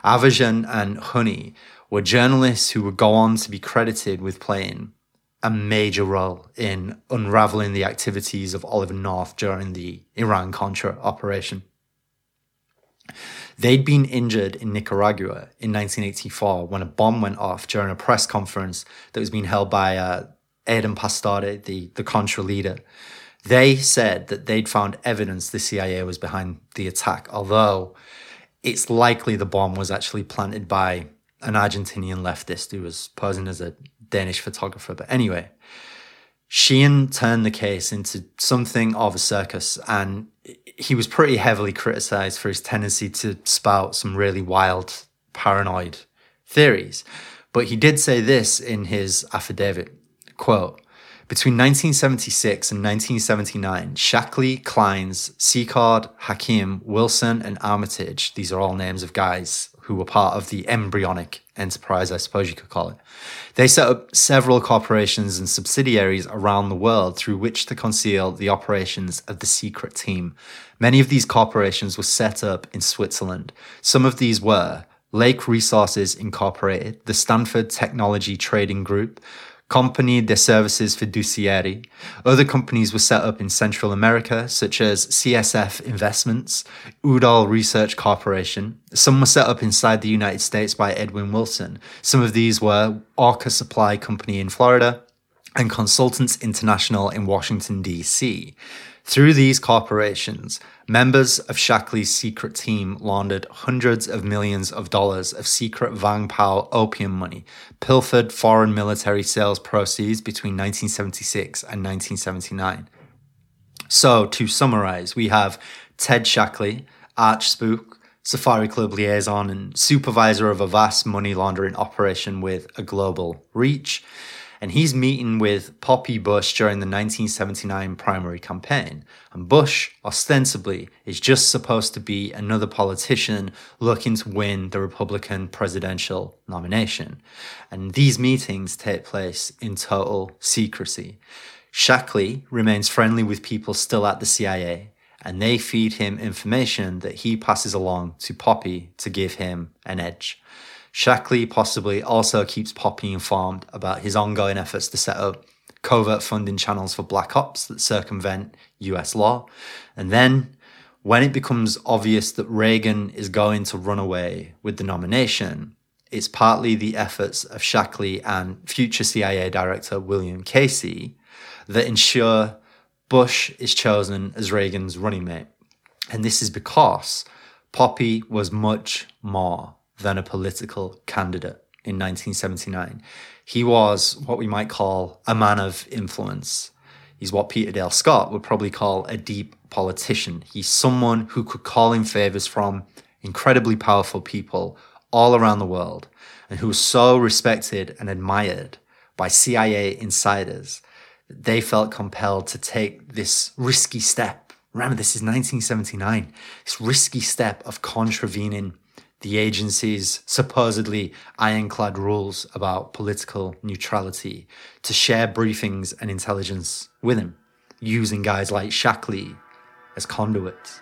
Avagyan and Honey were journalists who would go on to be credited with playing a major role in unraveling the activities of Oliver North during the Iran-Contra operation. They'd been injured in Nicaragua in nineteen eighty-four when a bomb went off during a press conference that was being held by uh, Aden Pastore, the, the Contra leader. They said that they'd found evidence the C I A was behind the attack, although it's likely the bomb was actually planted by an Argentinian leftist who was posing as a Danish photographer. But anyway, Sheehan turned the case into something of a circus, and he was pretty heavily criticised for his tendency to spout some really wild, paranoid theories. But he did say this in his affidavit, quote, Between nineteen seventy-six and nineteen seventy-nine, Shackley, Clines, Sicard, Hakim, Wilson, and Armitage, these are all names of guys who were part of the embryonic enterprise, I suppose you could call it. They set up several corporations and subsidiaries around the world through which to conceal the operations of the secret team. Many of these corporations were set up in Switzerland. Some of these were Lake Resources Incorporated, the Stanford Technology Trading Group, Compagnie de Services Fiduciaires. Other companies were set up in Central America, such as C S F Investments, Udall Research Corporation. Some were set up inside the United States by Edwin Wilson. Some of these were Orca Supply Company in Florida and Consultants International in Washington, D C Through these corporations, members of Shackley's secret team laundered hundreds of millions of dollars of secret Vang Pao opium money, pilfered foreign military sales proceeds between nineteen seventy-six and nineteen seventy-nine. So, to summarize, we have Ted Shackley, arch spook, Safari Club liaison and supervisor of a vast money laundering operation with a global reach. And he's meeting with Poppy Bush during the nineteen seventy-nine primary campaign. And Bush, ostensibly, is just supposed to be another politician looking to win the Republican presidential nomination. And these meetings take place in total secrecy. Shackley remains friendly with people still at the C I A, and they feed him information that he passes along to Poppy to give him an edge. Shackley possibly also keeps Poppy informed about his ongoing efforts to set up covert funding channels for black ops that circumvent U S law. And then, when it becomes obvious that Reagan is going to run away with the nomination, it's partly the efforts of Shackley and future C I A director William Casey that ensure Bush is chosen as Reagan's running mate. And this is because Poppy was much more than a political candidate in nineteen seventy-nine. He was what we might call a man of influence. He's what Peter Dale Scott would probably call a deep politician. He's someone who could call in favors from incredibly powerful people all around the world and who was so respected and admired by C I A insiders that they felt compelled to take this risky step. Remember, this is nineteen seventy-nine. This risky step of contravening the agency's supposedly ironclad rules about political neutrality to share briefings and intelligence with him, using guys like Shackley as conduits.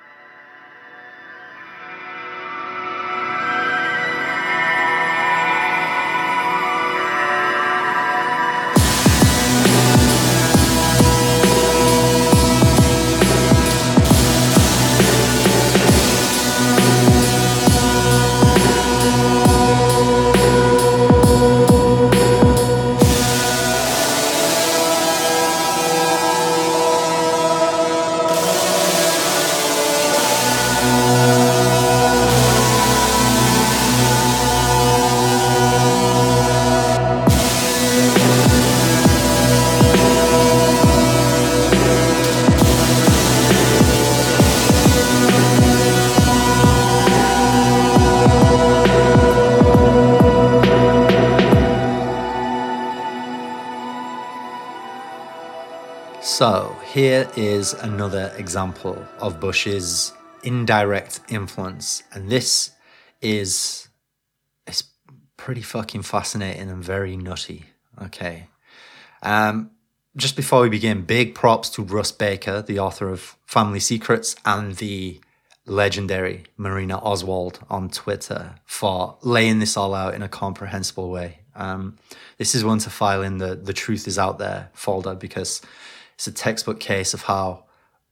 So here is another example of Bush's indirect influence, and this is it's pretty fucking fascinating and very nutty. Okay, um, just before we begin, big props to Russ Baker, the author of Family Secrets, and the legendary Marina Oswald on Twitter for laying this all out in a comprehensible way. Um, this is one to file in the the Truth Is Out There folder because it's a textbook case of how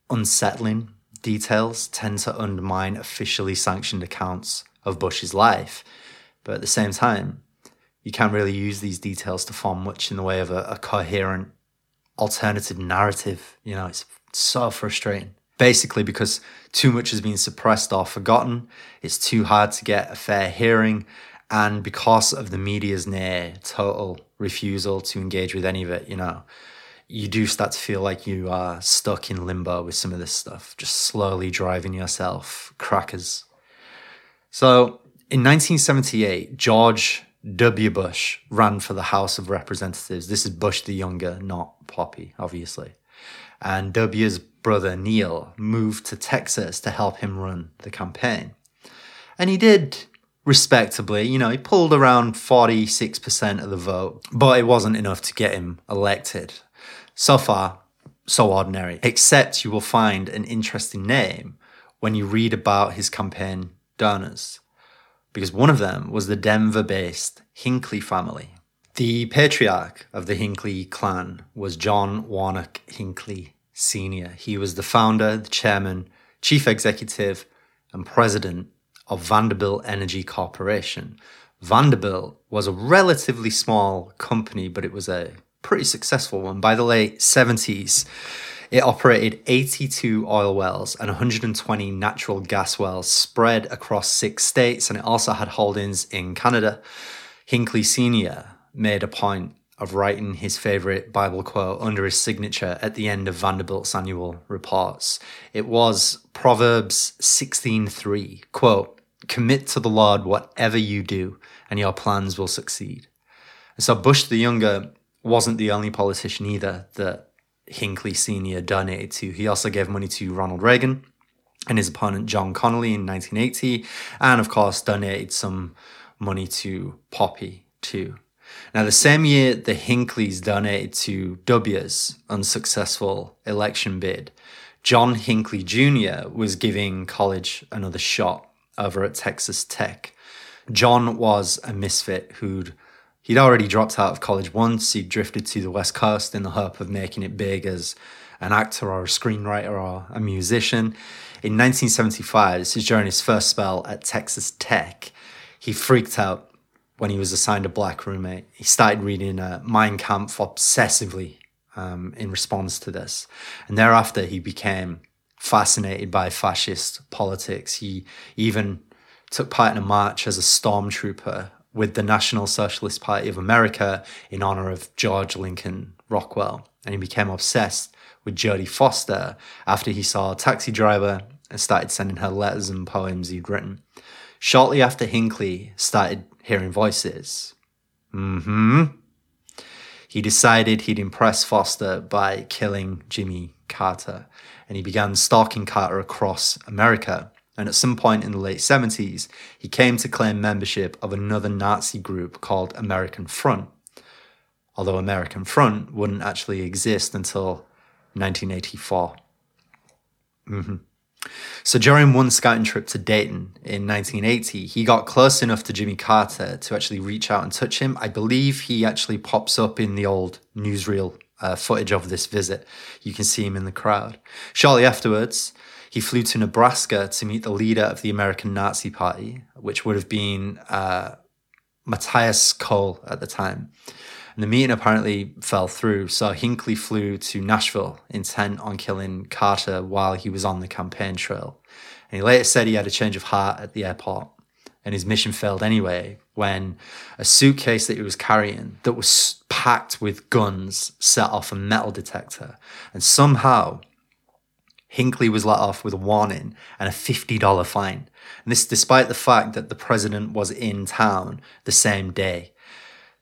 unsettling details tend to undermine officially sanctioned accounts of Bush's life. But at the same time, you can't really use these details to form much in the way of a, a coherent alternative narrative. You know, it's so frustrating. Basically, because too much has been suppressed or forgotten, it's too hard to get a fair hearing, and because of the media's near total refusal to engage with any of it, you know, you do start to feel like you are stuck in limbo with some of this stuff, just slowly driving yourself crackers. So in nineteen seventy-eight, George W. Bush ran for the House of Representatives. This is Bush the younger, not Poppy, obviously. And W.'s brother Neil moved to Texas to help him run the campaign. And he did respectably, you know, he pulled around forty-six percent of the vote, but it wasn't enough to get him elected. So far, so ordinary, except you will find an interesting name when you read about his campaign donors, because one of them was the Denver-based Hinckley family. The patriarch of the Hinckley clan was John Warnock Hinckley Senior He was the founder, the chairman, chief executive, and president of Vanderbilt Energy Corporation. Vanderbilt was a relatively small company, but it was a pretty successful one. By the late seventies, it operated eighty-two oil wells and one hundred twenty natural gas wells spread across six states, and it also had holdings in Canada. Hinckley Senior made a point of writing his favorite Bible quote under his signature at the end of Vanderbilt's annual reports. It was Proverbs sixteen three, quote, "Commit to the Lord whatever you do, and your plans will succeed." And so Bush the Younger wasn't the only politician either that Hinckley Senior donated to. He also gave money to Ronald Reagan and his opponent John Connally in nineteen eighty, and of course donated some money to Poppy too. Now, the same year the Hinckleys donated to W's unsuccessful election bid, John Hinckley Junior was giving college another shot over at Texas Tech. John was a misfit who'd he'd already dropped out of college once. He'd drifted to the West Coast in the hope of making it big as an actor or a screenwriter or a musician. In nineteen seventy-five, this is during his first spell at Texas Tech, he freaked out when he was assigned a black roommate. He started reading uh, Mein Kampf obsessively um, in response to this. And thereafter, he became fascinated by fascist politics. He even took part in a march as a stormtrooper with the National Socialist Party of America in honor of George Lincoln Rockwell. And he became obsessed with Jodie Foster after he saw a Taxi Driver and started sending her letters and poems he'd written. Shortly after Hinckley started hearing voices, mm-hmm, he decided he'd impress Foster by killing Jimmy Carter. And he began stalking Carter across America. And at some point in the late seventies, he came to claim membership of another Nazi group called American Front, although American Front wouldn't actually exist until nineteen eighty-four. Mm-hmm. So during one scouting trip to Dayton in nineteen eighty, he got close enough to Jimmy Carter to actually reach out and touch him. I believe he actually pops up in the old newsreel uh, footage of this visit. You can see him in the crowd. Shortly afterwards, he flew to Nebraska to meet the leader of the American Nazi Party, which would have been uh, Matthias Cole at the time. And the meeting apparently fell through, so Hinckley flew to Nashville intent on killing Carter while he was on the campaign trail. And he later said he had a change of heart at the airport, and his mission failed anyway when a suitcase that he was carrying that was packed with guns set off a metal detector, and somehow Hinckley was let off with a warning and a fifty dollars fine. And this despite the fact that the president was in town the same day.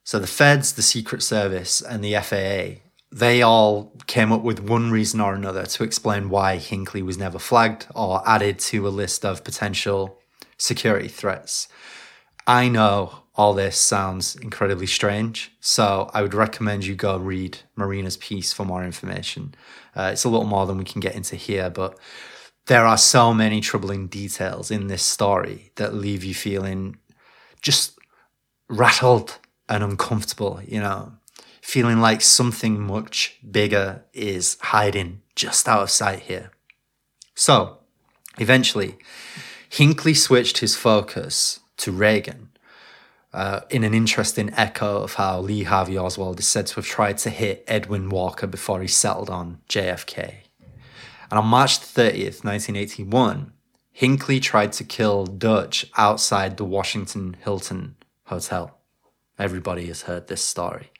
So the feds, the Secret Service, and the F A A, they all came up with one reason or another to explain why Hinckley was never flagged or added to a list of potential security threats. I know all this sounds incredibly strange, so I would recommend you go read Marina's piece for more information. Uh, it's a little more than we can get into here, but there are so many troubling details in this story that leave you feeling just rattled and uncomfortable, you know, feeling like something much bigger is hiding just out of sight here. So, eventually, Hinckley switched his focus to Reagan. Uh, in an interesting echo of how Lee Harvey Oswald is said to have tried to hit Edwin Walker before he settled on J F K. And on March thirtieth, nineteen eighty-one, Hinckley tried to kill Dutch outside the Washington Hilton Hotel. Everybody has heard this story.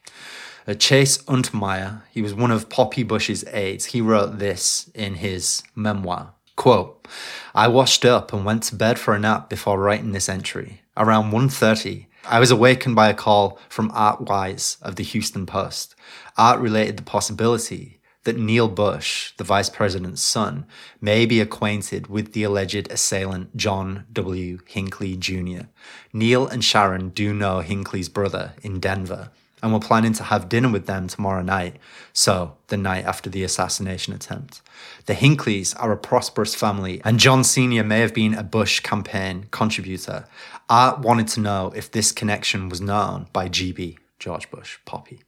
Uh, Chase Untermeyer, he was one of Poppy Bush's aides. He wrote this in his memoir, quote, "I washed up and went to bed for a nap before writing this entry. Around one thirty, I was awakened by a call from ArtWise of the Houston Post. Art related the possibility that Neil Bush, the vice president's son, may be acquainted with the alleged assailant John W. Hinckley Junior Neil and Sharon do know Hinckley's brother in Denver, and we're planning to have dinner with them tomorrow night, so the night after the assassination attempt. The Hinckleys are a prosperous family, and John Senior may have been a Bush campaign contributor. Art wanted to know if this connection was known by G B, George Bush, Poppy.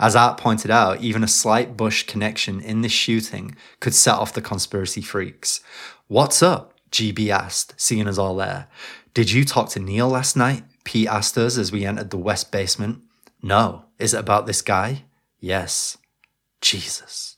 As Art pointed out, even a slight Bush connection in this shooting could set off the conspiracy freaks. "What's up?" G B asked, seeing us all there. "Did you talk to Neil last night?" Pete asked us as we entered the west basement. "No. Is it about this guy?" "Yes." Jesus.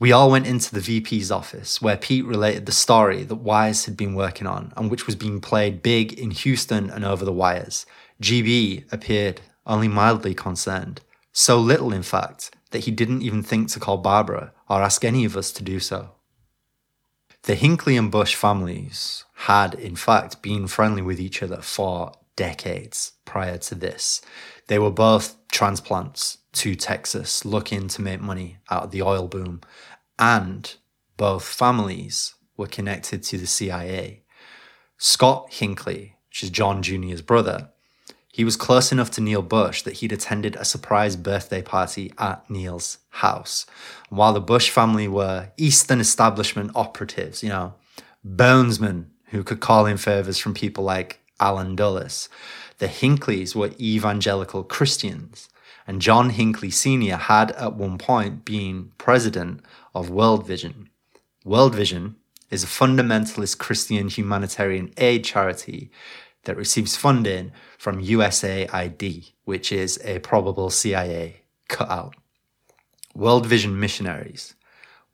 We all went into the V P's office, where Pete related the story that Wise had been working on and which was being played big in Houston and over the wires. G B appeared only mildly concerned. So little, in fact, that he didn't even think to call Barbara or ask any of us to do so. The Hinckley and Bush families had, in fact, been friendly with each other for decades prior to this. They were both transplants to Texas looking to make money out of the oil boom, and both families were connected to the C I A. Scott Hinckley, which is John Junior's brother, he was close enough to Neil Bush that he'd attended a surprise birthday party at Neil's house. And while the Bush family were Eastern establishment operatives, you know, bonesmen who could call in favors from people like Alan Dulles, the Hinckleys were evangelical Christians, and John Hinckley Senior had at one point been president of World Vision. World Vision is a fundamentalist Christian humanitarian aid charity that receives funding from U S A I D, which is a probable C I A cutout. World Vision missionaries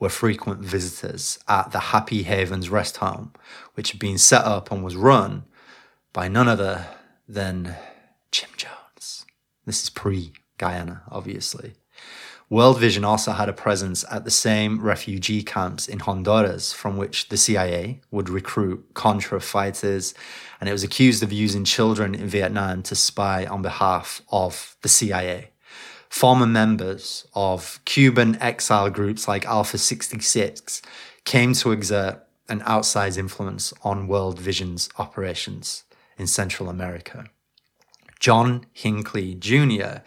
were frequent visitors at the Happy Havens Rest Home, which had been set up and was run by none other than Jim Jones. This is pre-Guyana, obviously. World Vision also had a presence at the same refugee camps in Honduras from which the C I A would recruit Contra fighters, and it was accused of using children in Vietnam to spy on behalf of the C I A. Former members of Cuban exile groups like Alpha sixty-six came to exert an outsized influence on World Vision's operations in Central America. John Hinckley Junior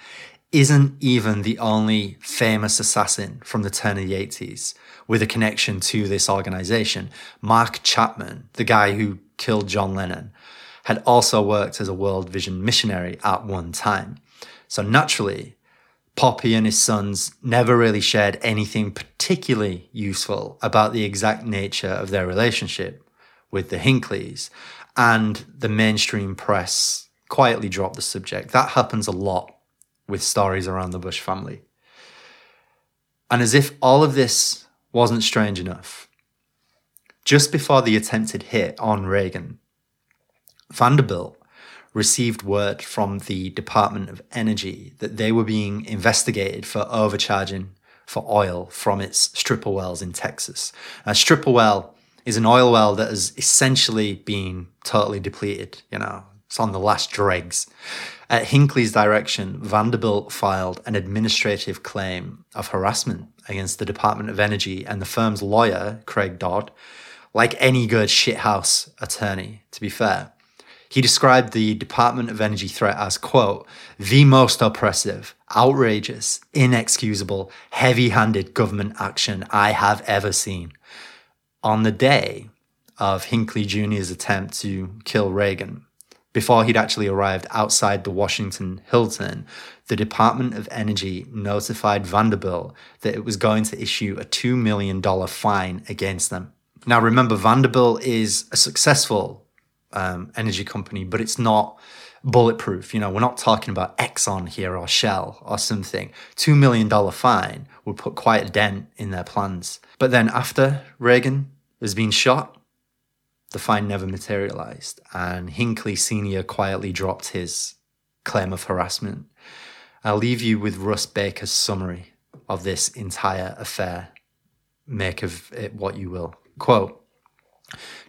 isn't even the only famous assassin from the turn of the eighties with a connection to this organization. Mark Chapman, the guy who killed John Lennon, had also worked as a World Vision missionary at one time. So naturally, Poppy and his sons never really shared anything particularly useful about the exact nature of their relationship with the Hinkleys, and the mainstream press quietly dropped the subject. That happens a lot with stories around the Bush family. And as if all of this wasn't strange enough, just before the attempted hit on Reagan, Vanderbilt received word from the Department of Energy that they were being investigated for overcharging for oil from its stripper wells in Texas. A stripper well is an oil well that has essentially been totally depleted, you know, it's on the last dregs. At Hinckley's direction, Vanderbilt filed an administrative claim of harassment against the Department of Energy and the firm's lawyer, Craig Dodd, like any good shithouse attorney, to be fair. He described the Department of Energy threat as, quote, the most oppressive, outrageous, inexcusable, heavy-handed government action I have ever seen. On the day of Hinckley Junior's attempt to kill Reagan, before he'd actually arrived outside the Washington Hilton, the Department of Energy notified Vanderbilt that it was going to issue a two million dollars fine against them. Now remember, Vanderbilt is a successful um, energy company, but it's not bulletproof. You know, we're not talking about Exxon here or Shell or something. two million dollars fine would put quite a dent in their plans. But then after Reagan has been shot, the fine never materialized, and Hinckley Senior quietly dropped his claim of harassment. I'll leave you with Russ Baker's summary of this entire affair. Make of it what you will. Quote,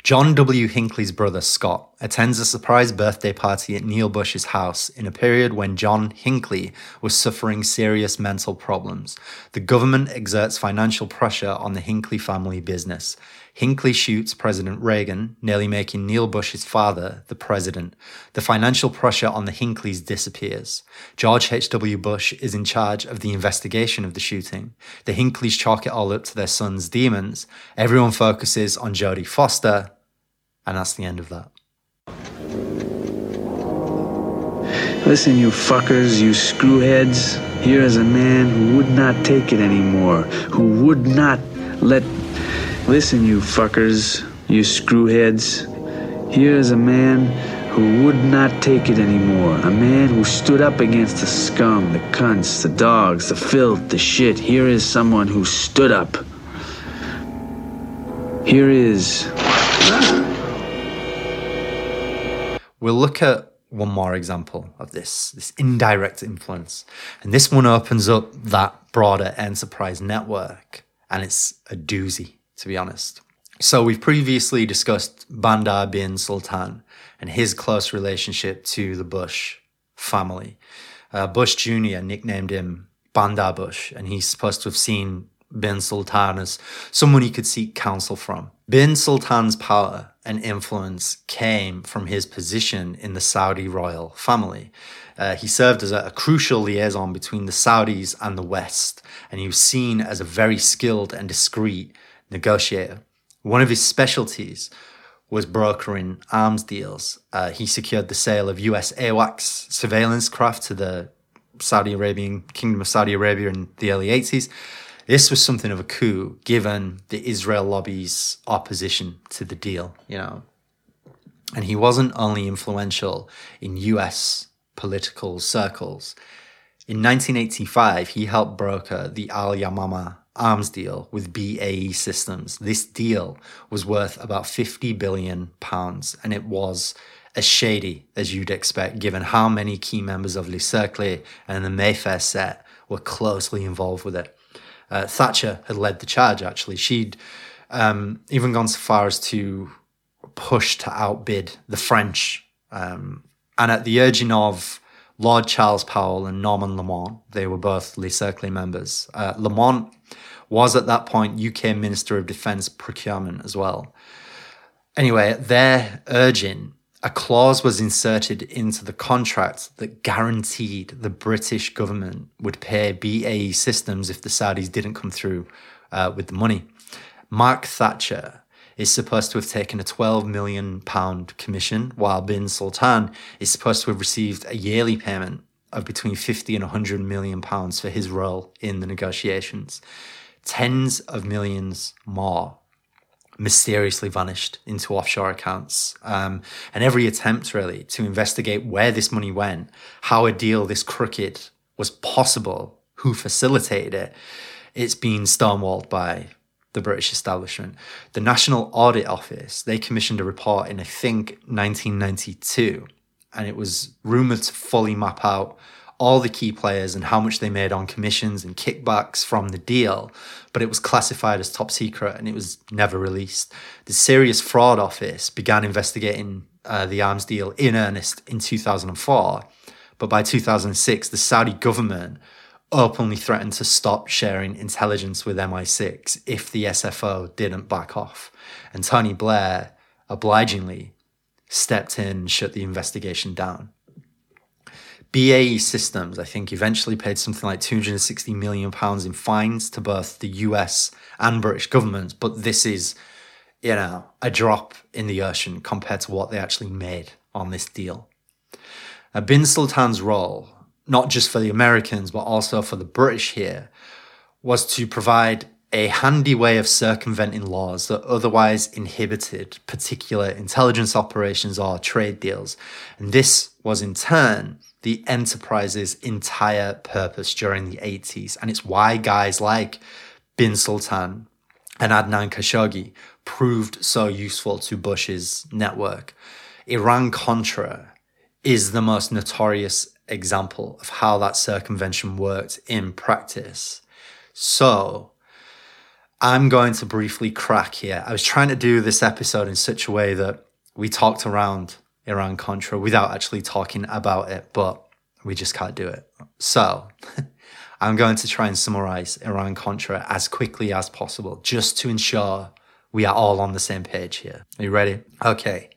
John W. Hinckley's brother, Scott, attends a surprise birthday party at Neil Bush's house in a period when John Hinckley was suffering serious mental problems. The government exerts financial pressure on the Hinckley family business. Hinckley shoots President Reagan, nearly making Neil Bush's father the president. The financial pressure on the Hinkleys disappears. George H W Bush is in charge of the investigation of the shooting. The Hinkleys chalk it all up to their son's demons. Everyone focuses on Jodie Foster, and that's the end of that. Listen, you fuckers, you screwheads. Here is a man who would not take it anymore, who would not let... Listen, you fuckers, you screwheads. Here is a man who would not take it anymore. A man who stood up against the scum, the cunts, the dogs, the filth, the shit. Here is someone who stood up. Here is... We'll look at one more example of this, this indirect influence. And this one opens up that broader enterprise network. And it's a doozy, to be honest. So we've previously discussed Bandar bin Sultan and his close relationship to the Bush family. Uh, Bush Junior nicknamed him Bandar Bush, and he's supposed to have seen bin Sultan as someone he could seek counsel from. Bin Sultan's power and influence came from his position in the Saudi royal family. Uh, he served as a, a crucial liaison between the Saudis and the West, and he was seen as a very skilled and discreet negotiator. One of his specialties was brokering arms deals. Uh, he secured the sale of U S AWACS surveillance craft to the Saudi Arabian Kingdom of Saudi Arabia in the early eighties. This was something of a coup, given the Israel lobby's opposition to the deal, you know. And he wasn't only influential in U S political circles. In nineteen eighty-five, he helped broker the Al Yamama arms deal with B A E Systems. This deal was worth about fifty billion pounds, and it was as shady as you'd expect, given how many key members of Le Cercle and the Mayfair set were closely involved with it. Uh, Thatcher had led the charge, actually. She'd um, even gone so far as to push to outbid the French. Um, and at the urging of Lord Charles Powell and Norman Lamont, they were both Le Cercle members. Uh, Lamont was at that point U K Minister of Defence Procurement as well. Anyway, their urging, a clause was inserted into the contract that guaranteed the British government would pay B A E Systems if the Saudis didn't come through uh, with the money. Mark Thatcher is supposed to have taken a twelve million pounds commission, while bin Sultan is supposed to have received a yearly payment of between fifty and one hundred million pounds for his role in the negotiations. Tens of millions more mysteriously vanished into offshore accounts. Um, and every attempt, really, to investigate where this money went, how a deal this crooked was possible, who facilitated it, it's been stonewalled by the British establishment. The National Audit Office, they commissioned a report in, I think, nineteen ninety-two, and it was rumoured to fully map out all the key players and how much they made on commissions and kickbacks from the deal, but it was classified as top secret and it was never released. The Serious Fraud Office began investigating uh, the arms deal in earnest in two thousand four, but by two thousand six, the Saudi government openly threatened to stop sharing intelligence with M I six if the S F O didn't back off. And Tony Blair obligingly stepped in and shut the investigation down. B A E Systems, I think, eventually paid something like two hundred sixty million pounds in fines to both the U S and British governments, but this is, you know, a drop in the ocean compared to what they actually made on this deal. Now, bin Sultan's role, not just for the Americans, but also for the British here, was to provide a handy way of circumventing laws that otherwise inhibited particular intelligence operations or trade deals. And this was in turn the enterprise's entire purpose during the eighties. And it's why guys like bin Sultan and Adnan Khashoggi proved so useful to Bush's network. Iran-Contra is the most notorious example of how that circumvention worked in practice. So I'm going to briefly crack here. I was trying to do this episode in such a way that we talked around Iran-Contra without actually talking about it, but we just can't do it. So I'm going to try and summarize Iran-Contra as quickly as possible, just to ensure we are all on the same page here. Are you ready? Okay.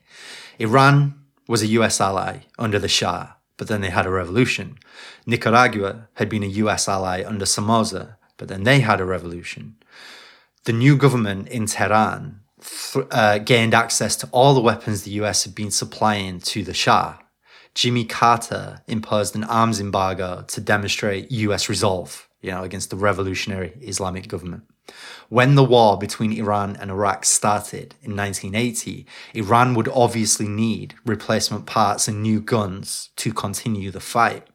Iran was a U S ally under the Shah, but then they had a revolution. Nicaragua had been a U S ally under Somoza, but then they had a revolution. The new government in Tehran th- uh, gained access to all the weapons the U S had been supplying to the Shah. Jimmy Carter imposed an arms embargo to demonstrate U S resolve, you know, against the revolutionary Islamic government. When the war between Iran and Iraq started in nineteen eighty, Iran would obviously need replacement parts and new guns to continue the fight.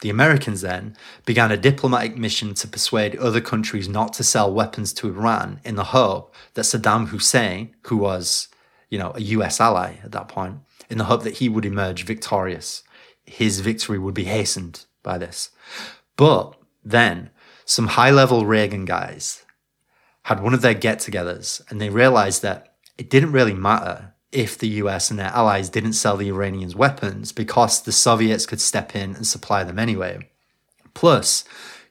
The Americans then began a diplomatic mission to persuade other countries not to sell weapons to Iran in the hope that Saddam Hussein, who was, you know, a U S ally at that point, in the hope that he would emerge victorious. His victory would be hastened by this. But then some high-level Reagan guys had one of their get-togethers, and they realized that it didn't really matter if the U S and their allies didn't sell the Iranians weapons because the Soviets could step in and supply them anyway. Plus,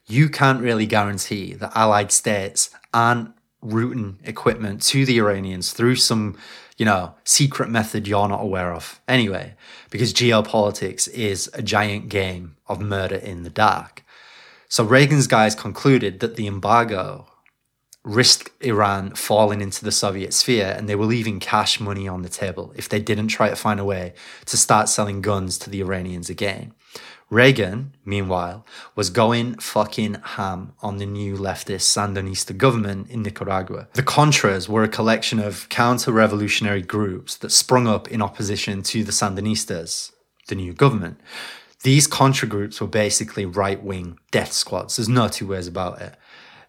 you can't really guarantee that allied states aren't routing equipment to the Iranians through some, you know, secret method you're not aware of anyway, because geopolitics is a giant game of murder in the dark. So Reagan's guys concluded that the embargo risked Iran falling into the Soviet sphere, and they were leaving cash money on the table if they didn't try to find a way to start selling guns to the Iranians again. Reagan, meanwhile, was going fucking ham on the new leftist Sandinista government in Nicaragua. The Contras were a collection of counter-revolutionary groups that sprung up in opposition to the Sandinistas, the new government. These Contra groups were basically right-wing death squads. There's no two ways about it.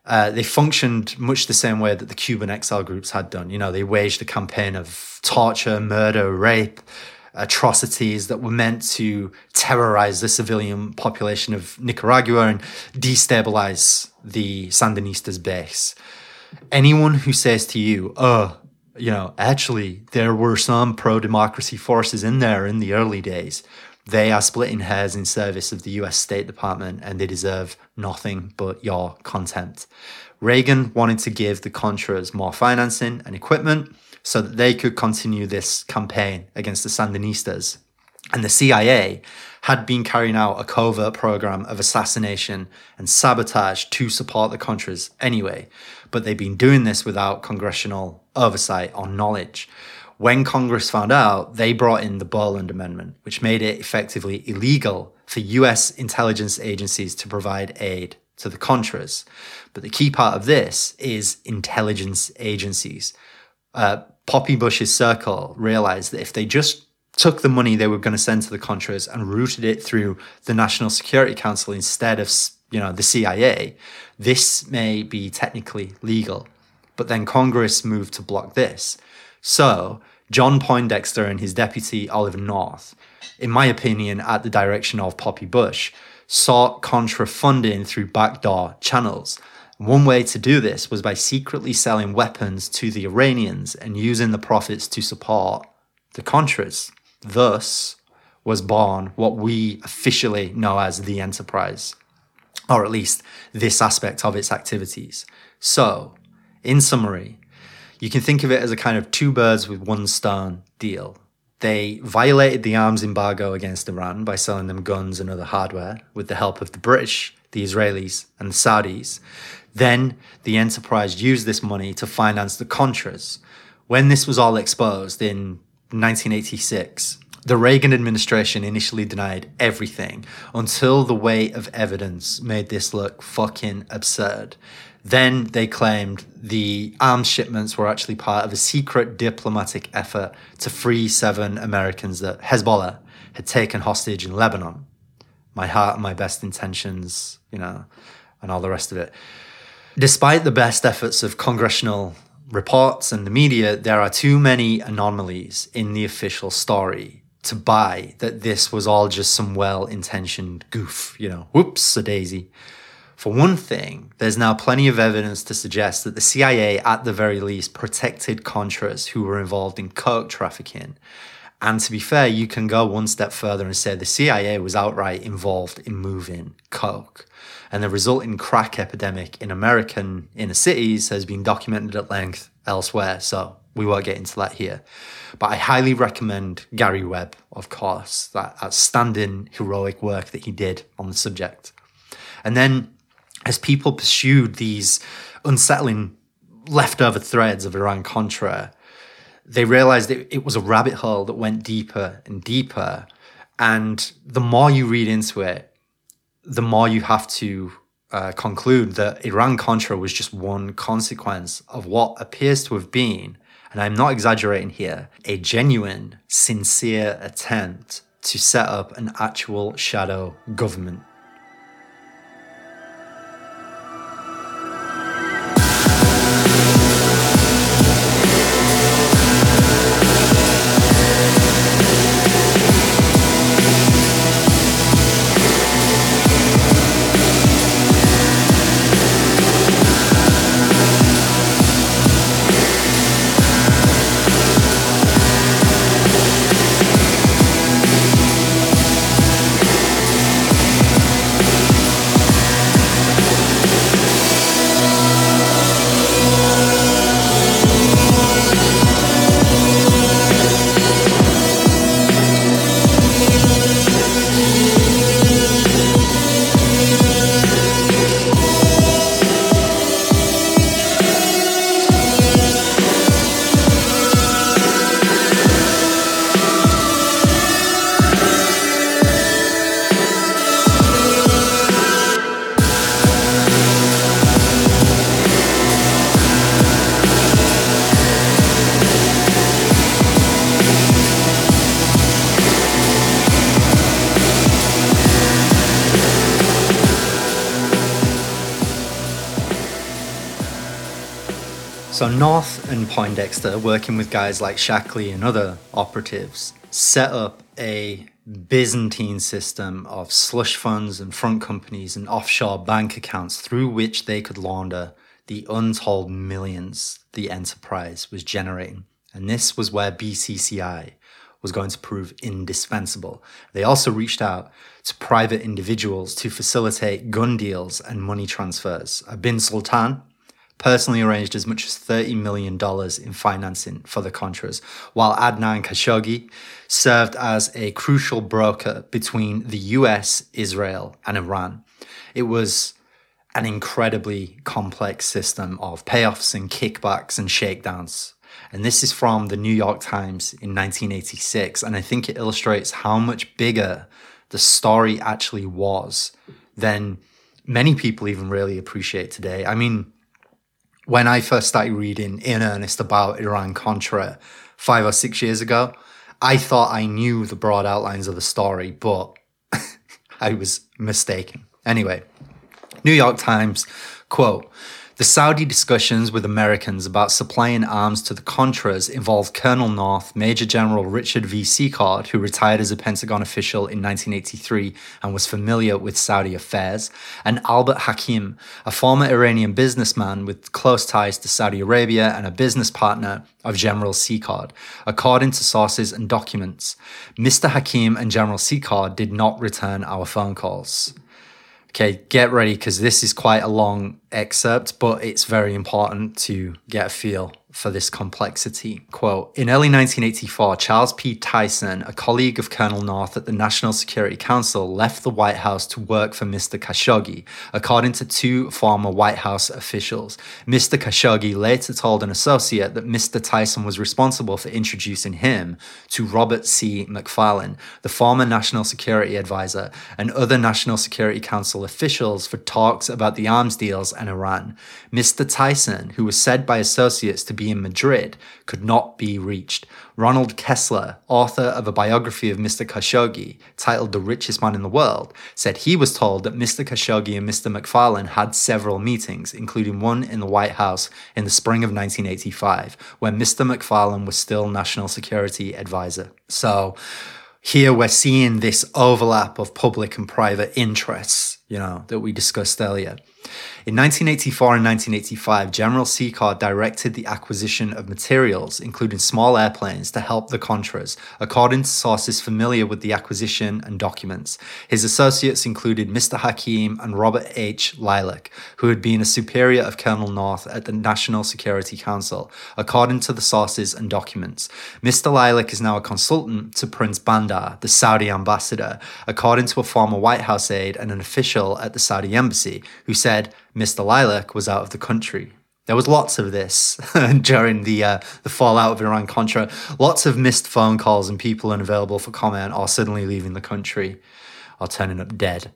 Uh, they functioned much the same way that the Cuban exile groups had done. You know, they waged a campaign of torture, murder, rape, atrocities that were meant to terrorize the civilian population of Nicaragua and destabilize the Sandinistas' base. Anyone who says to you, oh, you know, actually, there were some pro-democracy forces in there in the early days, they are splitting hairs in service of the U S State Department, and they deserve nothing but your contempt. Reagan wanted to give the Contras more financing and equipment so that they could continue this campaign against the Sandinistas. And the C I A had been carrying out a covert program of assassination and sabotage to support the Contras anyway, but they'd been doing this without congressional oversight or knowledge. When Congress found out, they brought in the Boland Amendment, which made it effectively illegal for U S intelligence agencies to provide aid to the Contras. But the key part of this is intelligence agencies. Uh, Poppy Bush's Circle realized that if they just took the money they were going to send to the Contras and routed it through the National Security Council instead of, you know, the C I A, this may be technically legal. But then Congress moved to block this. So, John Poindexter and his deputy, Oliver North, in my opinion, at the direction of Poppy Bush, sought Contra funding through backdoor channels. One way to do this was by secretly selling weapons to the Iranians and using the profits to support the Contras. Thus was born what we officially know as the Enterprise, or at least this aspect of its activities. So, in summary, you can think of it as a kind of two birds with one stone deal. They violated the arms embargo against Iran by selling them guns and other hardware with the help of the British, the Israelis, and the Saudis. Then the Enterprise used this money to finance the Contras. When this was all exposed in nineteen eighty-six, the Reagan administration initially denied everything until the weight of evidence made this look fucking absurd. Then they claimed the arms shipments were actually part of a secret diplomatic effort to free seven Americans that Hezbollah had taken hostage in Lebanon. My heart and my best intentions, you know, and all the rest of it. Despite the best efforts of congressional reports and the media, there are too many anomalies in the official story to buy that this was all just some well-intentioned goof, you know, whoops-a-daisy. For one thing, there's now plenty of evidence to suggest that the C I A, at the very least, protected Contras who were involved in coke trafficking And to be fair, you can go one step further and say the C I A was outright involved in moving coke. And the resulting crack epidemic in American inner cities has been documented at length elsewhere, so we won't get into that here. But I highly recommend Gary Webb, of course, that outstanding heroic work that he did on the subject. And then as people pursued these unsettling leftover threads of Iran-Contra, they realized it, it was a rabbit hole that went deeper and deeper. And the more you read into it, the more you have to uh, conclude that Iran-Contra was just one consequence of what appears to have been, and I'm not exaggerating here, a genuine, sincere attempt to set up an actual shadow government. So North and Poindexter, working with guys like Shackley and other operatives, set up a Byzantine system of slush funds and front companies and offshore bank accounts through which they could launder the untold millions the enterprise was generating. And this was where B C C I was going to prove indispensable. They also reached out to private individuals to facilitate gun deals and money transfers. Bin Sultan personally arranged as much as thirty million dollars in financing for the Contras, while Adnan Khashoggi served as a crucial broker between the U S, Israel, and Iran. It was an incredibly complex system of payoffs and kickbacks and shakedowns. And this is from the New York Times in nineteen eighty-six, and I think it illustrates how much bigger the story actually was than many people even really appreciate today. I mean, when I first started reading in earnest about Iran-Contra five or six years ago, I thought I knew the broad outlines of the story, but I was mistaken. Anyway, New York Times, quote, "The Saudi discussions with Americans about supplying arms to the Contras involved Colonel North, Major General Richard V. Secord, who retired as a Pentagon official in nineteen eighty-three and was familiar with Saudi affairs, and Albert Hakim, a former Iranian businessman with close ties to Saudi Arabia and a business partner of General Secord, according to sources and documents. Mister Hakim and General Secord did not return our phone calls." Okay, get ready, because this is quite a long excerpt, but it's very important to get a feel for this complexity. Quote, "In early nineteen eighty-four, Charles P. Tyson, a colleague of Colonel North at the National Security Council, left the White House to work for Mister Khashoggi, according to two former White House officials. Mister Khashoggi later told an associate that Mister Tyson was responsible for introducing him to Robert C. McFarlane, the former National Security Advisor, and other National Security Council officials for talks about the arms deals and Iran. Mister Tyson, who was said by associates to be in Madrid, could not be reached. Ronald Kessler, author of a biography of Mister Khashoggi, titled The Richest Man in the World, said he was told that Mister Khashoggi and Mister McFarlane had several meetings, including one in the White House in the spring of nineteen eighty-five, when Mister McFarlane was still National Security Advisor. So here we're seeing this overlap of public and private interests you know, that we discussed earlier. In nineteen eighty-four and nineteen eighty-five, General Secord directed the acquisition of materials, including small airplanes, to help the Contras, according to sources familiar with the acquisition and documents. His associates included Mister Hakim and Robert H. Lilac, who had been a superior of Colonel North at the National Security Council, according to the sources and documents. Mister Lilac is now a consultant to Prince Bandar, the Saudi ambassador, according to a former White House aide and an official at the Saudi embassy, who said Mister Lilac was out of the country. There was lots of this during the uh, the fallout of Iran-Contra. Lots of missed phone calls and people unavailable for comment or suddenly leaving the country or turning up dead.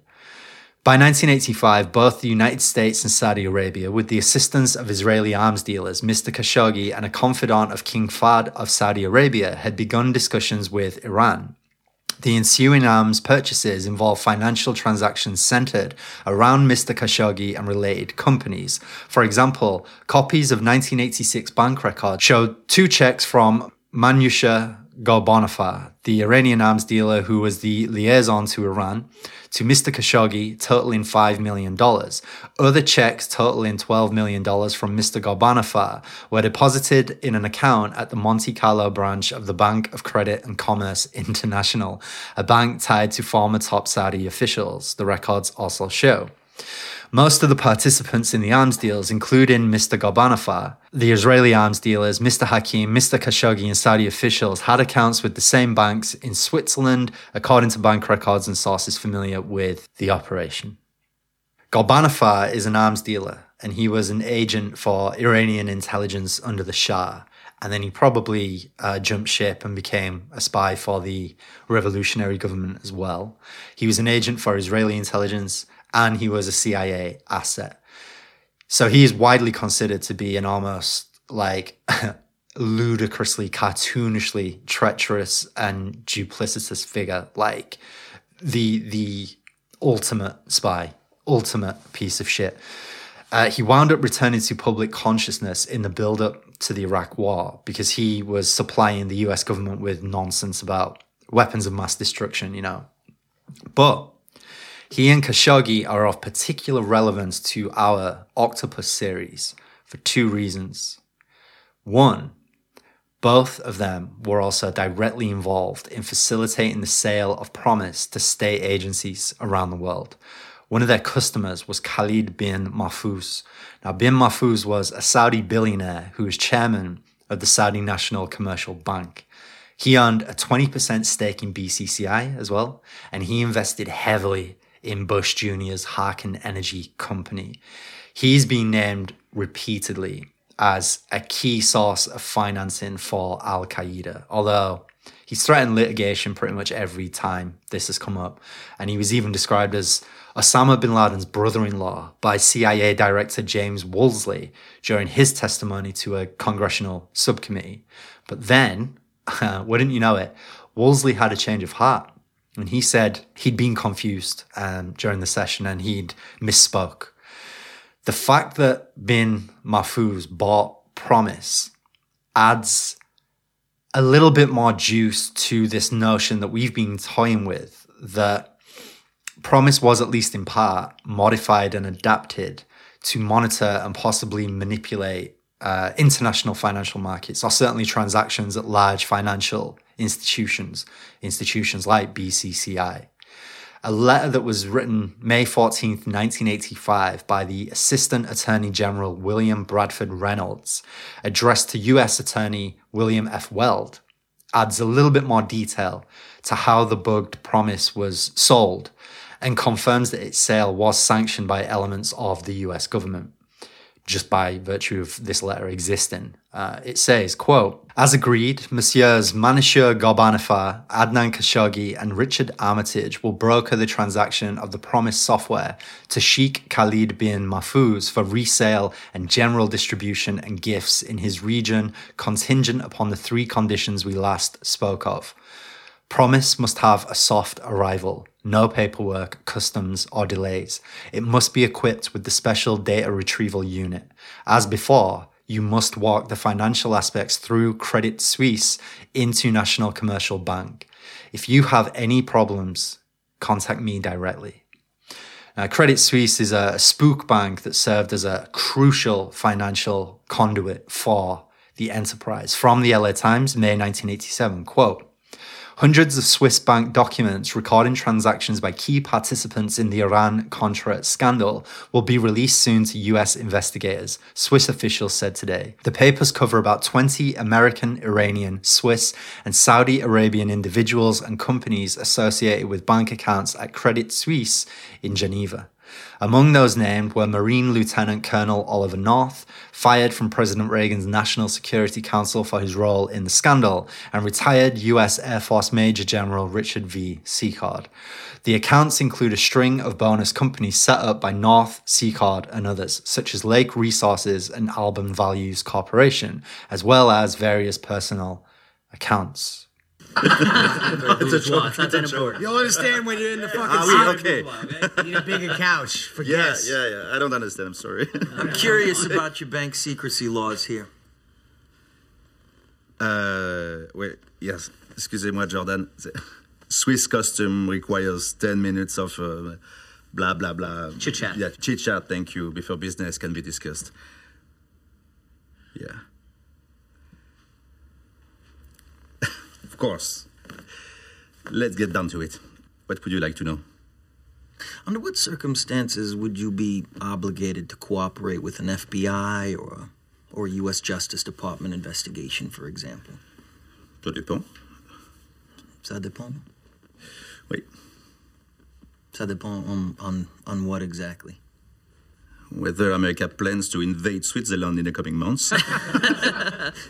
By nineteen eighty-five, both the United States and Saudi Arabia, with the assistance of Israeli arms dealers, Mister Khashoggi and a confidant of King Fahd of Saudi Arabia, had begun discussions with Iran. The ensuing arms purchases involved financial transactions centered around Mister Khashoggi and related companies. For example, copies of nineteen eighty-six bank records showed two checks from Manoucha Ghorbanifar, the Iranian arms dealer who was the liaison to Iran, to Mister Khashoggi, totaling five million dollars. Other checks totaling twelve million dollars from Mister Ghorbanifar were deposited in an account at the Monte Carlo branch of the Bank of Credit and Commerce International, a bank tied to former top Saudi officials, the records also show. Most of the participants in the arms deals, including Mister Ghorbanifar, the Israeli arms dealers, Mister Hakim, Mister Khashoggi and Saudi officials, had accounts with the same banks in Switzerland, according to bank records and sources familiar with the operation. Ghorbanifar is an arms dealer, and he was an agent for Iranian intelligence under the Shah. And then he probably uh, jumped ship and became a spy for the revolutionary government as well. He was an agent for Israeli intelligence, and he was a C I A asset. So he is widely considered to be an almost like ludicrously, cartoonishly treacherous and duplicitous figure, like the the ultimate spy, ultimate piece of shit. Uh, he wound up returning to public consciousness in the build-up to the Iraq War because he was supplying the U S government with nonsense about weapons of mass destruction, you know. But he and Khashoggi are of particular relevance to our Octopus series for two reasons. One, both of them were also directly involved in facilitating the sale of promise to state agencies around the world. One of their customers was Khalid bin Mahfouz. Now, bin Mahfouz was a Saudi billionaire who was chairman of the Saudi National Commercial Bank. He owned a twenty percent stake in B C C I as well, and he invested heavily in Bush Junior's Harkin Energy Company. He's been named repeatedly as a key source of financing for Al-Qaeda, although he's threatened litigation pretty much every time this has come up. And he was even described as Osama bin Laden's brother-in-law by C I A Director James Wolseley during his testimony to a congressional subcommittee. But then, wouldn't you know it, Wolseley had a change of heart. And he said he'd been confused um, during the session and he'd misspoke. The fact that bin Mahfouz bought promise adds a little bit more juice to this notion that we've been toying with, that promise was, at least in part, modified and adapted to monitor and possibly manipulate uh, international financial markets, or certainly transactions at large financial institutions, institutions like B C C I. A letter that was written May fourteenth, nineteen eighty-five by the Assistant Attorney General William Bradford Reynolds, addressed to U S Attorney William F. Weld, adds a little bit more detail to how the bugged promise was sold and confirms that its sale was sanctioned by elements of the U S government, just by virtue of this letter existing. Uh, it says, quote, "As agreed, Messieurs Manoucha Ghorbanifar, Adnan Khashoggi and Richard Armitage will broker the transaction of the promised software to Sheikh Khalid bin Mahfouz for resale and general distribution and gifts in his region, contingent upon the three conditions we last spoke of. Promise must have a soft arrival. No paperwork, customs, or delays. It must be equipped with the special data retrieval unit. As before, you must walk the financial aspects through Credit Suisse into National Commercial Bank. If you have any problems, contact me directly." Uh, Credit Suisse is a spook bank that served as a crucial financial conduit for the enterprise. From the L A Times, May nineteen eighty-seven, quote, "Hundreds of Swiss bank documents recording transactions by key participants in the Iran-Contra scandal will be released soon to U S investigators," Swiss officials said today. The papers cover about twenty American, Iranian, Swiss, and Saudi Arabian individuals and companies associated with bank accounts at Credit Suisse in Geneva. Among those named were Marine Lieutenant Colonel Oliver North, fired from President Reagan's National Security Council for his role in the scandal, and retired U S Air Force Major General Richard V. Secord. The accounts include a string of bonus companies set up by North, Secord, and others, such as Lake Resources and Alban Values Corporation, as well as various personal accounts. It's a joke. It's not that important. You'll understand when you're in the fucking ah, we, okay. Law, you need a bigger couch for yeah, guests. Yeah, yeah, I don't understand. I'm sorry. I'm curious about your bank secrecy laws here. Uh, wait, yes. Excusez-moi, Jordan. Swiss custom requires ten minutes of uh, blah, blah, blah. Chit-chat. Yeah, chit-chat, thank you, before business can be discussed. Yeah. Of course. Let's get down to it. What would you like to know? Under what circumstances would you be obligated to cooperate with an F B I or or a U S Justice Department investigation, for example? Ça dépend. Ça dépend? Oui. Ça dépend on, on, on what exactly? Whether America plans to invade Switzerland in the coming months.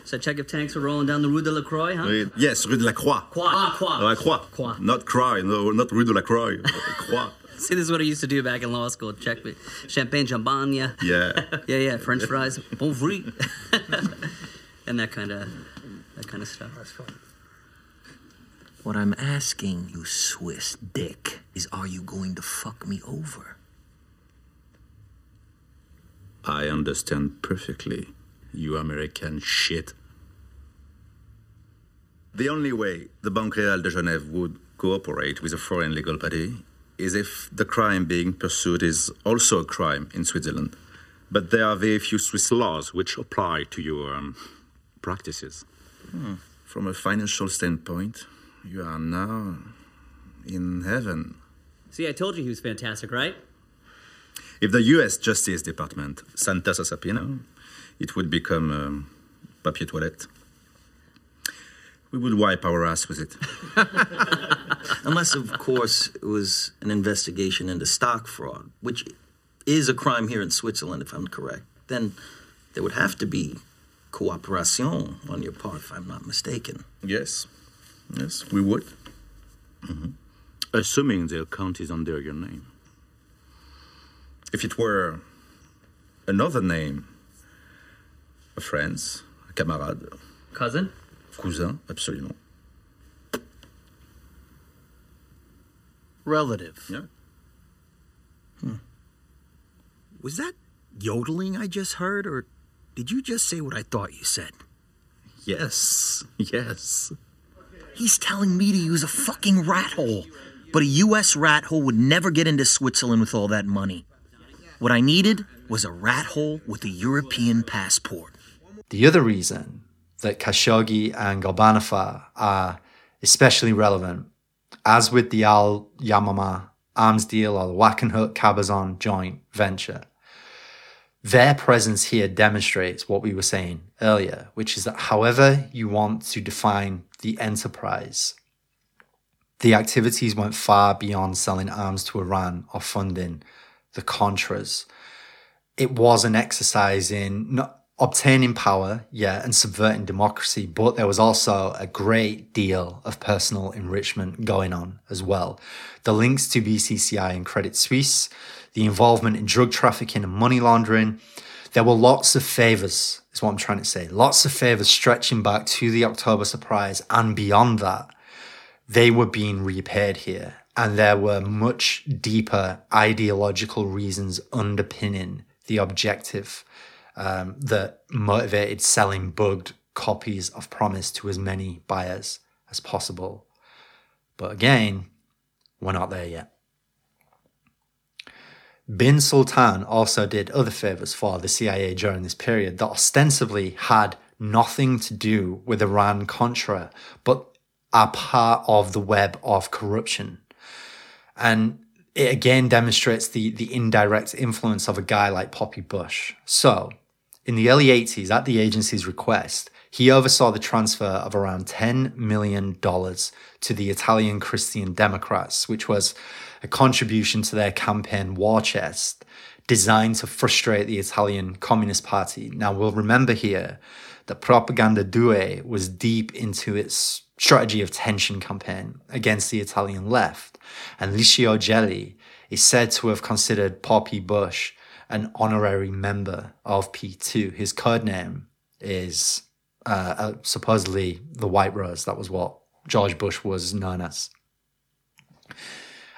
So check if tanks are rolling down the Rue de la Croix, huh? Uh, yes, Rue de la Croix. Croix. Ah, Croix. Uh, Croix. Croix. Not Croix, no, not Rue de la Croix. Croix. See, this is what I used to do back in law school. Check me. Champagne, champagne. Yeah. Yeah, yeah, yeah. French fries. Bon fruit. And that kind of that kind of stuff. That's fun. What I'm asking, you Swiss dick, is are you going to fuck me over? I understand perfectly, you American shit. The only way the Banque Reale de Genève would cooperate with a foreign legal body is if the crime being pursued is also a crime in Switzerland. But there are very few Swiss laws which apply to your um, practices. Hmm. From a financial standpoint, you are now in heaven. See, I told you he was fantastic, right? If the U S Justice Department sent us a subpoena, it would become um, papier toilette. We would wipe our ass with it. Unless, of course, it was an investigation into stock fraud, which is a crime here in Switzerland, if I'm correct. Then there would have to be cooperation on your part, if I'm not mistaken. Yes. Yes, we would. Mm-hmm. Assuming the account is under your name. If it were another name, a friend, a camarade. Cousin? Cousin, absolument. Relative. Yeah. Hmm. Was that yodeling I just heard, or did you just say what I thought you said? Yes, yes. He's telling me to use a fucking rat hole, but a U S rat hole would never get into Switzerland with all that money. What I needed was a rat hole with a European passport. The other reason that Khashoggi and Gorbanifar are especially relevant, as with the Al-Yamama arms deal or the Wackenhut-Cabazon joint venture, their presence here demonstrates what we were saying earlier, which is that however you want to define the enterprise, the activities went far beyond selling arms to Iran or funding the Contras. It was an exercise in not obtaining power, yeah, and subverting democracy, but there was also a great deal of personal enrichment going on as well. The links to B C C I and Credit Suisse, the involvement in drug trafficking and money laundering, there were lots of favors, is what I'm trying to say, lots of favors stretching back to the October surprise and beyond that. They were being repaid here. And there were much deeper ideological reasons underpinning the objective um, that motivated selling bugged copies of Promise to as many buyers as possible. But again, we're not there yet. bin Sultan also did other favors for the C I A during this period that ostensibly had nothing to do with Iran-Contra, but are part of the web of corruption. And it again demonstrates the, the indirect influence of a guy like Poppy Bush. So, in the early eighties, at the agency's request, he oversaw the transfer of around ten million dollars to the Italian Christian Democrats, which was a contribution to their campaign war chest designed to frustrate the Italian Communist Party. Now, we'll remember here that Propaganda Due was deep into its strategy of tension campaign against the Italian left, and Licio Gelli is said to have considered Poppy Bush an honorary member of P two. His code name is uh, uh, supposedly the White Rose. That was what George Bush was known as.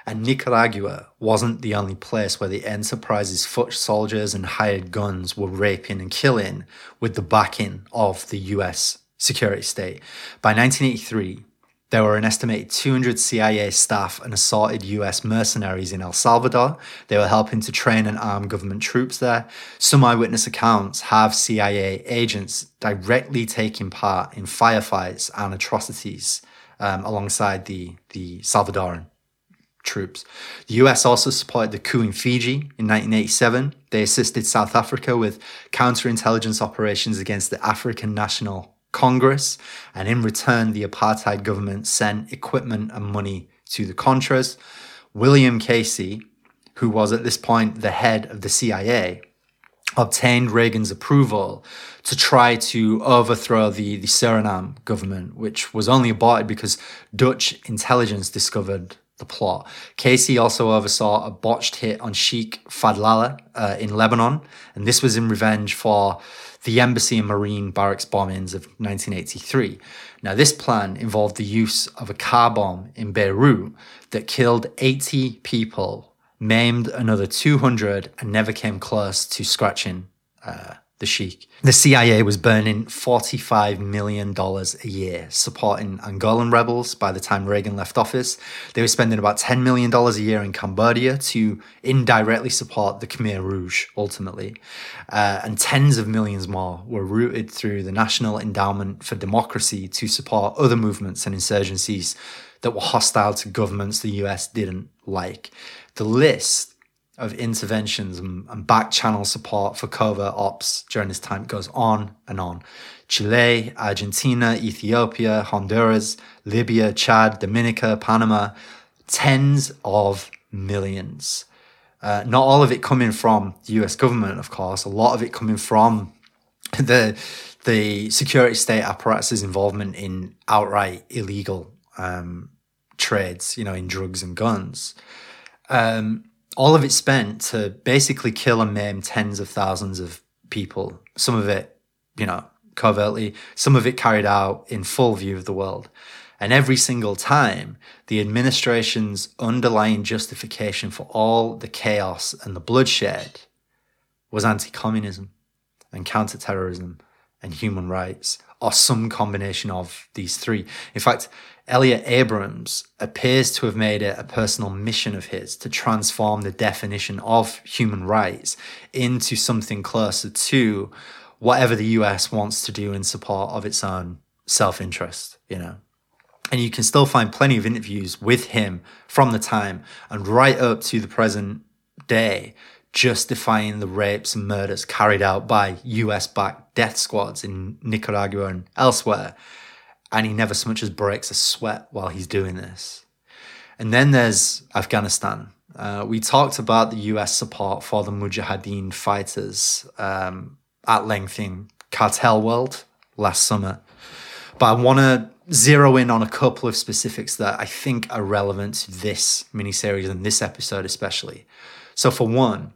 And Nicaragua wasn't the only place where the Enterprise's foot soldiers and hired guns were raping and killing with the backing of the U S security state. By nineteen eighty-three, there were an estimated two hundred C I A staff and assorted U S mercenaries in El Salvador. They were helping to train and arm government troops there. Some eyewitness accounts have C I A agents directly taking part in firefights and atrocities um, alongside the, the Salvadoran troops. The U S also supported the coup in Fiji in nineteen eighty-seven. They assisted South Africa with counterintelligence operations against the African National Congress, and in return, the apartheid government sent equipment and money to the Contras. William Casey, who was at this point the head of the C I A, obtained Reagan's approval to try to overthrow the, the Suriname government, which was only aborted because Dutch intelligence discovered the plot. Casey also oversaw a botched hit on Sheikh Fadlallah uh, in Lebanon, and this was in revenge for the embassy and marine barracks bombings of nineteen eighty-three. Now, this plan involved the use of a car bomb in Beirut that killed eighty people, maimed another two hundred, and never came close to scratching uh, the Sheikh. The C I A was burning forty-five million dollars a year supporting Angolan rebels. By the time Reagan left office, they were spending about ten million dollars a year in Cambodia to indirectly support the Khmer Rouge, ultimately. Uh, and tens of millions more were routed through the National Endowment for Democracy to support other movements and insurgencies that were hostile to governments the U S didn't like. The list of interventions and back-channel support for covert ops during this time goes on and on. Chile, Argentina, Ethiopia, Honduras, Libya, Chad, Dominica, Panama, tens of millions. Uh, not all of it coming from the U S government, of course, a lot of it coming from the, the security state apparatus' involvement in outright illegal um, trades, you know, in drugs and guns. Um, All of it spent to basically kill and maim tens of thousands of people. Some of it, you know, covertly, some of it carried out in full view of the world. And every single time, the administration's underlying justification for all the chaos and the bloodshed was anti-communism and counter-terrorism and human rights, or some combination of these three. In fact, Elliot Abrams appears to have made it a personal mission of his to transform the definition of human rights into something closer to whatever the U S wants to do in support of its own self-interest, you know. And you can still find plenty of interviews with him from the time and right up to the present day justifying the rapes and murders carried out by U S-backed death squads in Nicaragua and elsewhere. And he never so much as breaks a sweat while he's doing this. And then there's Afghanistan. Uh, we talked about the U S support for the Mujahideen fighters um, at length in Cartel World last summer. But I want to zero in on a couple of specifics that I think are relevant to this miniseries and this episode especially. So for one,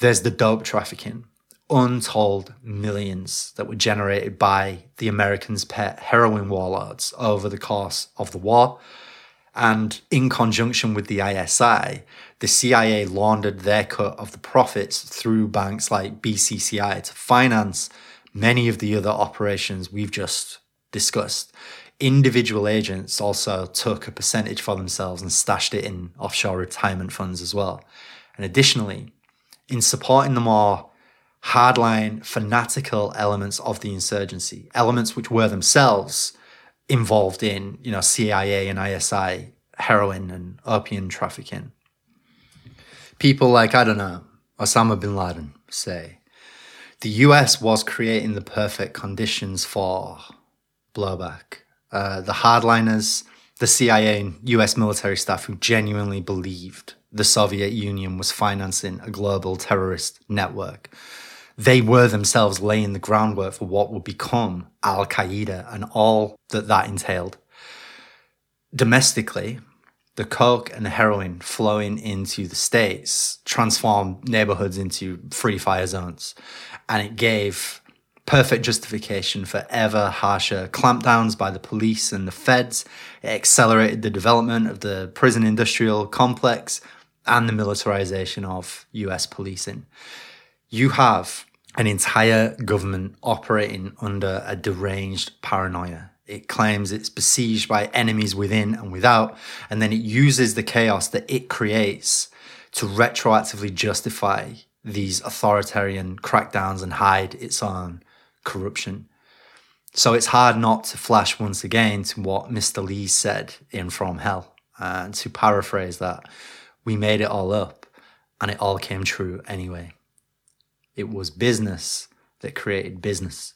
there's the dope trafficking. Untold millions that were generated by the Americans' pet heroin warlords over the course of the war. And in conjunction with the I S I, the C I A laundered their cut of the profits through banks like B C C I to finance many of the other operations we've just discussed. Individual agents also took a percentage for themselves and stashed it in offshore retirement funds as well. And additionally, in supporting the more hardline, fanatical elements of the insurgency, elements which were themselves involved in, you know, C I A and I S I, heroin and opium trafficking. People like, I don't know, Osama bin Laden, say, the U S was creating the perfect conditions for blowback. Uh, the hardliners, the C I A and U S military staff who genuinely believed the Soviet Union was financing a global terrorist network. They were themselves laying the groundwork for what would become al-Qaeda and all that that entailed. Domestically, the coke and the heroin flowing into the States transformed neighborhoods into free fire zones, and it gave perfect justification for ever harsher clampdowns by the police and the feds. It accelerated the development of the prison industrial complex and the militarization of U S policing. You have an entire government operating under a deranged paranoia. It claims it's besieged by enemies within and without, and then it uses the chaos that it creates to retroactively justify these authoritarian crackdowns and hide its own corruption. So it's hard not to flash once again to what Mister Lee said in From Hell. And uh, to paraphrase that, we made it all up and it all came true anyway. It was business that created business.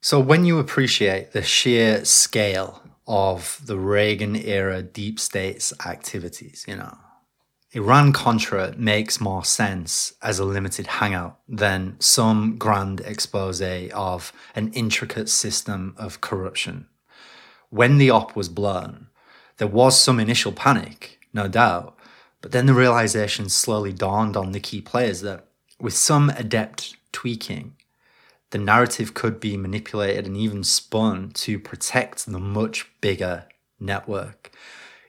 So when you appreciate the sheer scale of the Reagan-era deep state's activities, you know, Iran-Contra makes more sense as a limited hangout than some grand expose of an intricate system of corruption. When the op was blown, there was some initial panic, no doubt, but then the realization slowly dawned on the key players that with some adept tweaking, the narrative could be manipulated and even spun to protect the much bigger network.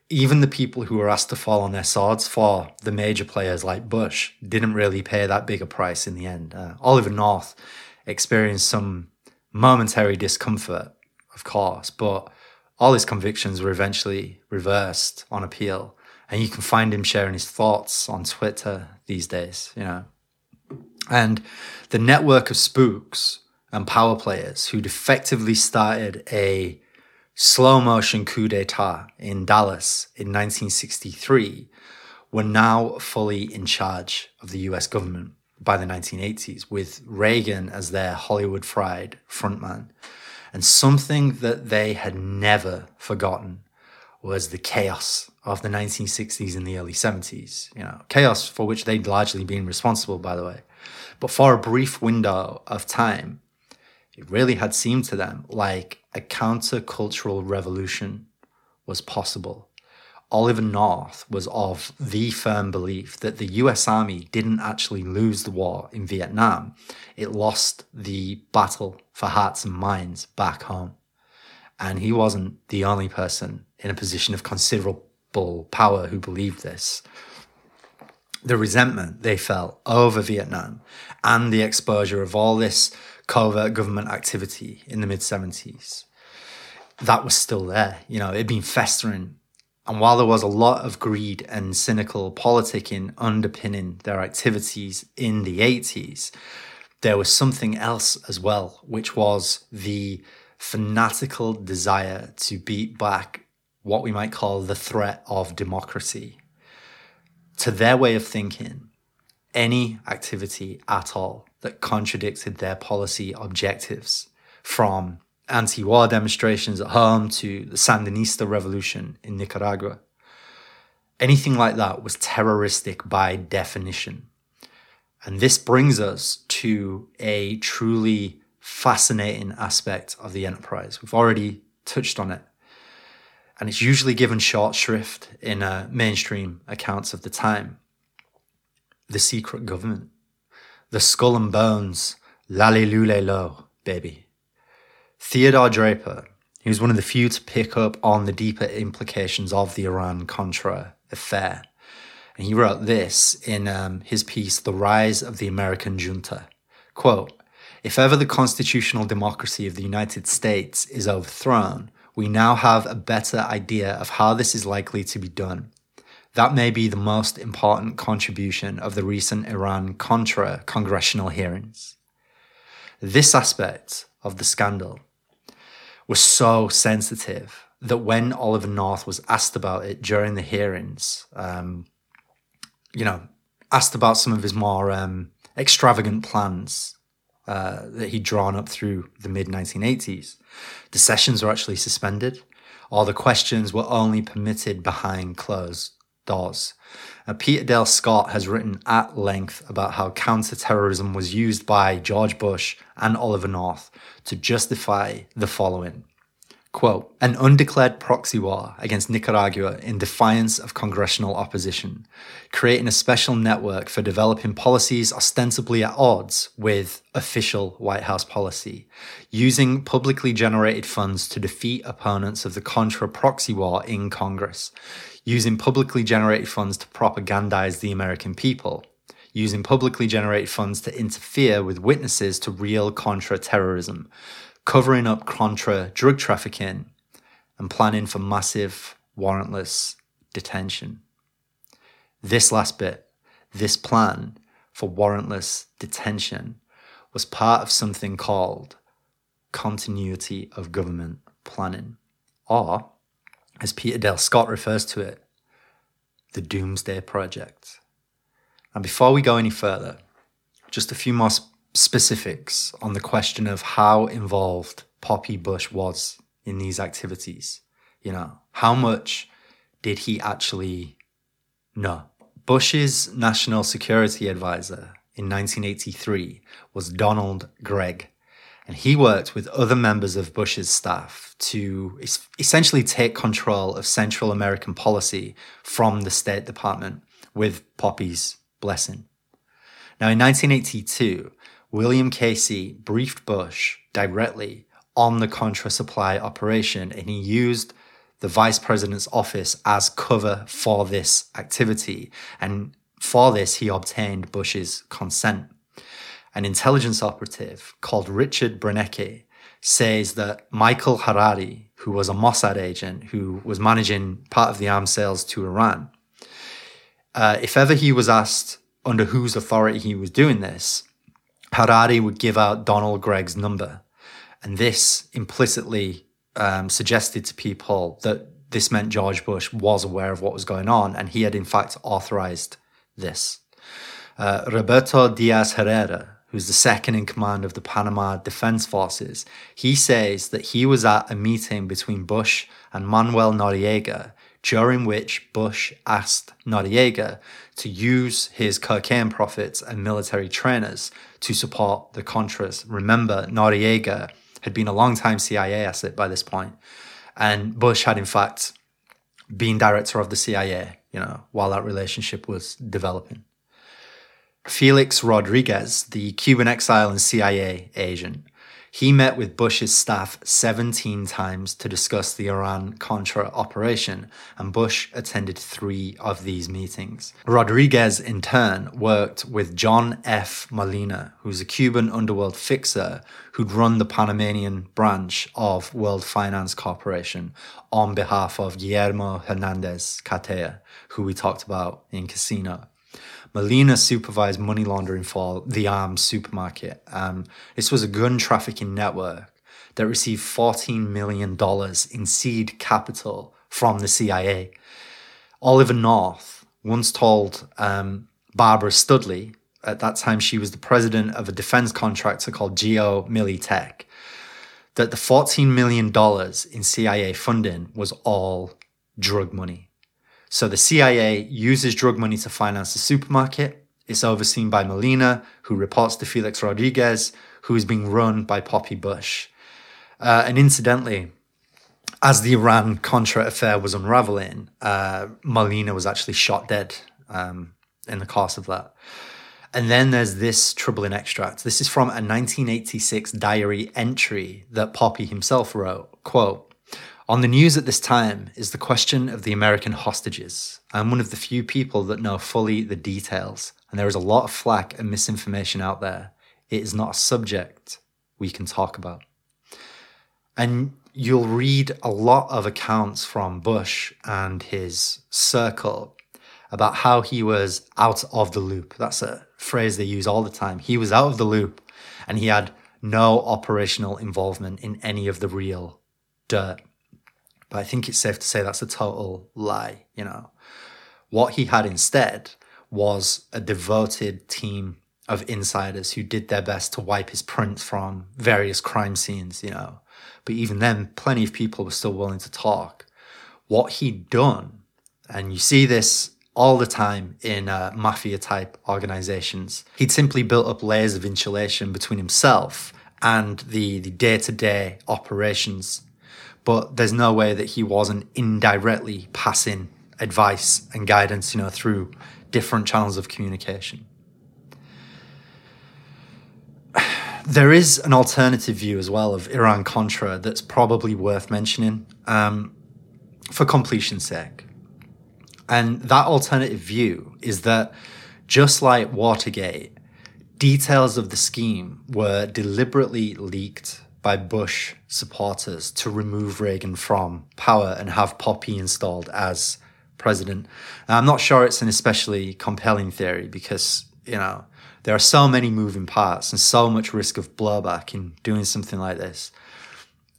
Even the people who were asked to fall on their swords for the major players like Bush didn't really pay that big a price in the end. Uh, Oliver North experienced some momentary discomfort, of course, but all his convictions were eventually reversed on appeal. And you can find him sharing his thoughts on Twitter these days, you know. And the network of spooks and power players who'd effectively started a slow-motion coup d'etat in Dallas in nineteen sixty-three were now fully in charge of the U S government by the nineteen eighties, with Reagan as their Hollywood-fried frontman. And something that they had never forgotten was the chaos of the nineteen sixties and the early seventies. You know, chaos for which they'd largely been responsible, by the way. But for a brief window of time, it really had seemed to them like a counter-cultural revolution was possible. Oliver North was of the firm belief that the U S Army didn't actually lose the war in Vietnam. It lost the battle for hearts and minds back home. And he wasn't the only person in a position of considerable power who believed this. The resentment they felt over Vietnam and the exposure of all this covert government activity in the mid-seventies, that was still there. You know, it'd been festering. And while there was a lot of greed and cynical politicking underpinning their activities in the eighties, there was something else as well, which was the fanatical desire to beat back what we might call the threat of democracy. To their way of thinking, any activity at all that contradicted their policy objectives, from anti-war demonstrations at home to the Sandinista revolution in Nicaragua, anything like that was terroristic by definition. And this brings us to a truly fascinating aspect of the enterprise. We've already touched on it. And it's usually given short shrift in uh, mainstream accounts of the time. The secret government. The skull and bones. Lalilulelo, baby. Theodore Draper, he was one of the few to pick up on the deeper implications of the Iran-Contra affair. And he wrote this in um, his piece, The Rise of the American Junta. Quote, "If ever the constitutional democracy of the United States is overthrown, we now have a better idea of how this is likely to be done. That may be the most important contribution of the recent Iran-Contra congressional hearings. This aspect of the scandal was so sensitive that when Oliver North was asked about it during the hearings, um, you know, asked about some of his more um, extravagant plans uh, that he'd drawn up through the mid nineteen eighties, the sessions were actually suspended, or the questions were only permitted behind closed doors. Uh, Peter Dale Scott has written at length about how counterterrorism was used by George Bush and Oliver North to justify the following. Quote, an undeclared proxy war against Nicaragua in defiance of congressional opposition, creating a special network for developing policies ostensibly at odds with official White House policy, using publicly generated funds to defeat opponents of the Contra proxy war in Congress, using publicly generated funds to propagandize the American people, using publicly generated funds to interfere with witnesses to real Contra terrorism, covering up Contra drug trafficking, and planning for massive warrantless detention. This last bit, this plan for warrantless detention, was part of something called continuity of government planning, or, as Peter Dale Scott refers to it, the Doomsday Project. And before we go any further, just a few more sp- specifics on the question of how involved Poppy Bush was in these activities. You know, how much did he actually know? Bush's national security advisor in nineteen eighty-three was Donald Gregg, and he worked with other members of Bush's staff to es- essentially take control of Central American policy from the State Department with Poppy's blessing. Now, in nineteen eighty-two, William Casey briefed Bush directly on the Contra supply operation, and he used the vice president's office as cover for this activity. And for this, he obtained Bush's consent. An intelligence operative called Richard Brenecke says that Michael Harari, who was a Mossad agent who was managing part of the arms sales to Iran, uh, if ever he was asked under whose authority he was doing this, Harari would give out Donald Gregg's number. And this implicitly um, suggested to people that this meant George Bush was aware of what was going on, and he had in fact authorized this. Uh, Roberto Diaz Herrera, who's the second in command of the Panama Defense Forces, he says that he was at a meeting between Bush and Manuel Noriega, during which Bush asked Noriega to use his cocaine profits and military trainers to support the Contras. Remember, Noriega had been a long-time C I A asset by this point, and Bush had in fact been director of the C I A, you know, while that relationship was developing. Felix Rodriguez, the Cuban exile and C I A agent, he met with Bush's staff seventeen times to discuss the Iran-Contra operation, and Bush attended three of these meetings. Rodriguez, in turn, worked with John F. Molina, who's a Cuban underworld fixer who'd run the Panamanian branch of World Finance Corporation on behalf of Guillermo Hernandez Catella, who we talked about in Casino. Molina supervised money laundering for the arms supermarket. Um, this was a gun trafficking network that received fourteen million dollars in seed capital from the C I A. Oliver North once told um, Barbara Studley, at that time she was the president of a defense contractor called Geo Militech, that the fourteen million dollars in C I A funding was all drug money. So the C I A uses drug money to finance the supermarket. It's overseen by Molina, who reports to Felix Rodriguez, who is being run by Poppy Bush. Uh, and incidentally, as the Iran-Contra affair was unraveling, uh, Molina was actually shot dead um, in the course of that. And then there's this troubling extract. This is from a nineteen eighty-six diary entry that Poppy himself wrote, quote, on the news at this time is the question of the American hostages. I'm one of the few people that know fully the details, and there is a lot of flack and misinformation out there. It is not a subject we can talk about. And you'll read a lot of accounts from Bush and his circle about how he was out of the loop. That's a phrase they use all the time. He was out of the loop and he had no operational involvement in any of the real dirt. But I think it's safe to say that's a total lie, you know. What he had instead was a devoted team of insiders who did their best to wipe his print from various crime scenes, you know. But even then, plenty of people were still willing to talk. What he'd done, and you see this all the time in uh, mafia-type organizations, he'd simply built up layers of insulation between himself and the, the day-to-day operations. But there's no way that he wasn't indirectly passing advice and guidance, you know, through different channels of communication. There is an alternative view as well of Iran-Contra that's probably worth mentioning um, for completion's sake. And that alternative view is that, just like Watergate, details of the scheme were deliberately leaked by Bush supporters to remove Reagan from power and have Poppy installed as president. Now, I'm not sure it's an especially compelling theory because, you know, there are so many moving parts and so much risk of blowback in doing something like this.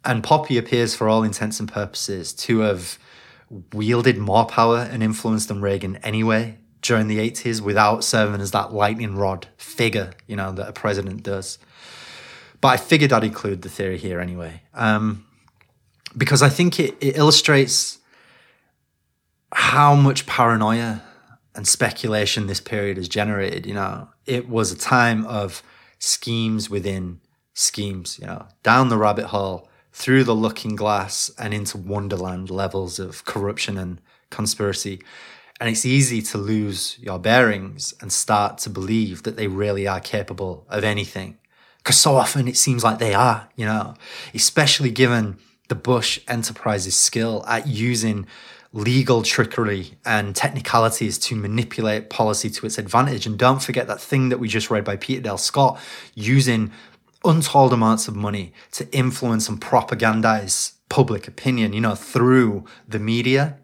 And Poppy appears, for all intents and purposes, to have wielded more power and influence than Reagan anyway during the eighties without serving as that lightning rod figure, you know, that a president does. But I figured I'd include the theory here anyway, um, because I think it, it illustrates how much paranoia and speculation this period has generated. You know, it was a time of schemes within schemes, you know, down the rabbit hole, through the looking glass and into Wonderland levels of corruption and conspiracy. And it's easy to lose your bearings and start to believe that they really are capable of anything, because so often it seems like they are, you know, especially given the Bush Enterprises' skill at using legal trickery and technicalities to manipulate policy to its advantage. And don't forget that thing that we just read by Peter Dale Scott, using untold amounts of money to influence and propagandize public opinion, you know, through the media.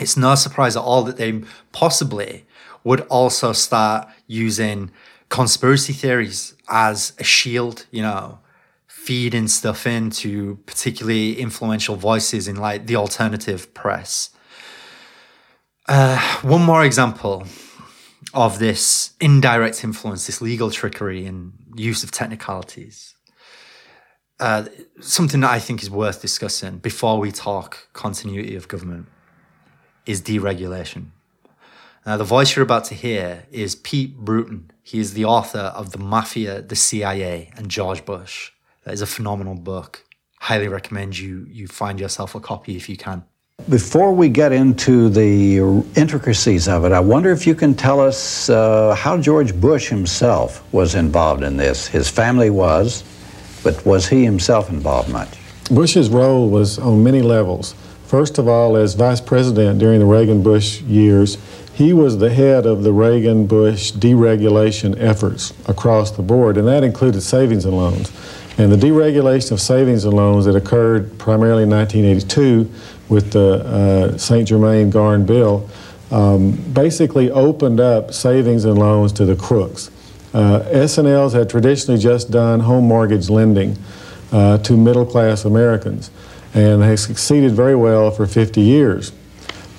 It's no surprise at all that they possibly would also start using conspiracy theories as a shield, you know, feeding stuff into particularly influential voices in, like, the alternative press. Uh, one more example of this indirect influence, this legal trickery and use of technicalities. Uh, something that I think is worth discussing before we talk continuity of government is deregulation. Now, the voice you're about to hear is Pete Bruton. He is the author of The Mafia, the C I A, and George Bush. That is a phenomenal book. Highly recommend you you find yourself a copy if you can. Before we get into the intricacies of it, I wonder if you can tell us uh, how George Bush himself was involved in this. His family was, but was he himself involved much? Bush's role was on many levels. First of all, as vice president during the Reagan-Bush years, he was the head of the Reagan-Bush deregulation efforts across the board, and that included savings and loans. And the deregulation of savings and loans that occurred primarily in nineteen eighty-two with the uh, Saint Germain-Garn bill um, basically opened up savings and loans to the crooks. Uh, S and Ls had traditionally just done home mortgage lending uh, to middle-class Americans, and they succeeded very well for fifty years.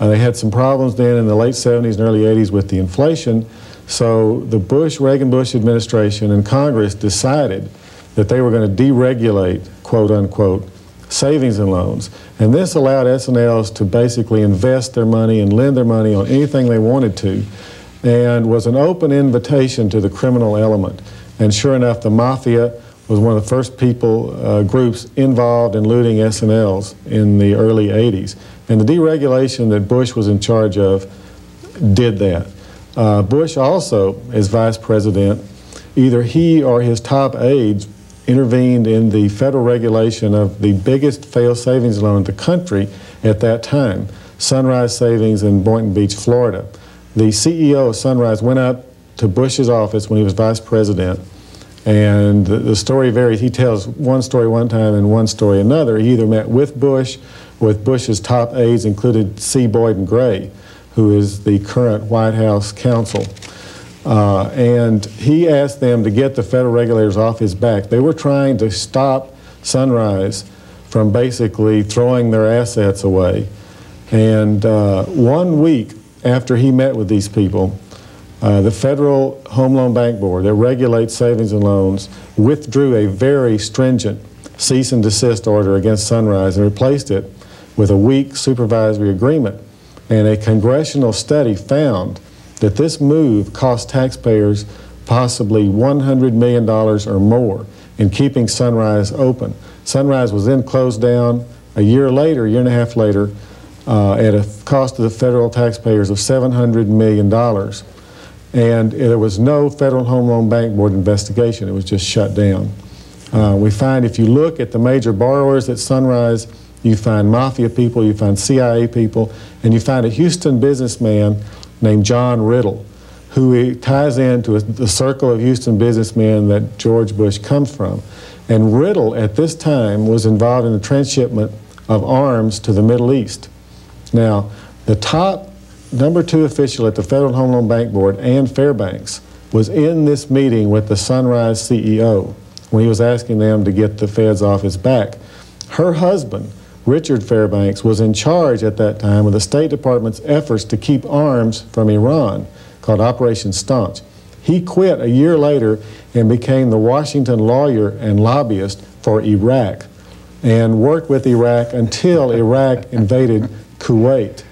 Uh, they had some problems then in the late seventies and early eighties with the inflation, so the Bush, Reagan-Bush administration and Congress decided that they were going to deregulate, quote unquote, savings and loans. And this allowed S and Ls to basically invest their money and lend their money on anything they wanted to, and was an open invitation to the criminal element. And sure enough, the Mafia was one of the first people, uh, groups involved in looting S and Ls in the early eighties. And the deregulation that Bush was in charge of did that. Uh, Bush also, as vice president, either he or his top aides intervened in the federal regulation of the biggest failed savings loan in the country at that time, Sunrise Savings in Boynton Beach, Florida. The C E O of Sunrise went up to Bush's office when he was vice president, and the, the story varies. He tells one story one time and one story another. He either met with Bush, with Bush's top aides, included C. Boyden Gray, who is the current White House counsel. Uh, and he asked them to get the federal regulators off his back. They were trying to stop Sunrise from basically throwing their assets away. And uh, one week after he met with these people, uh, the Federal Home Loan Bank Board that regulates savings and loans withdrew a very stringent cease and desist order against Sunrise and replaced it with a weak supervisory agreement. And a congressional study found that this move cost taxpayers possibly one hundred million dollars or more in keeping Sunrise open. Sunrise was then closed down a year later, a year and a half later, uh, at a cost to the federal taxpayers of seven hundred million dollars. And there was no Federal Home Loan Bank Board investigation. It was just shut down. Uh, we find if you look at the major borrowers at Sunrise, you find mafia people, you find C I A people, and you find a Houston businessman named John Riddle, who ties into the circle of Houston businessmen that George Bush comes from. And Riddle, at this time, was involved in the transshipment of arms to the Middle East. Now, the top number two official at the Federal Home Loan Bank Board, Ann Fairbanks, was in this meeting with the Sunrise C E O when he was asking them to get the feds off his back. Her husband, Richard Fairbanks, was in charge at that time of the State Department's efforts to keep arms from Iran, called Operation Staunch. He quit a year later and became the Washington lawyer and lobbyist for Iraq, and worked with Iraq until Iraq invaded Kuwait.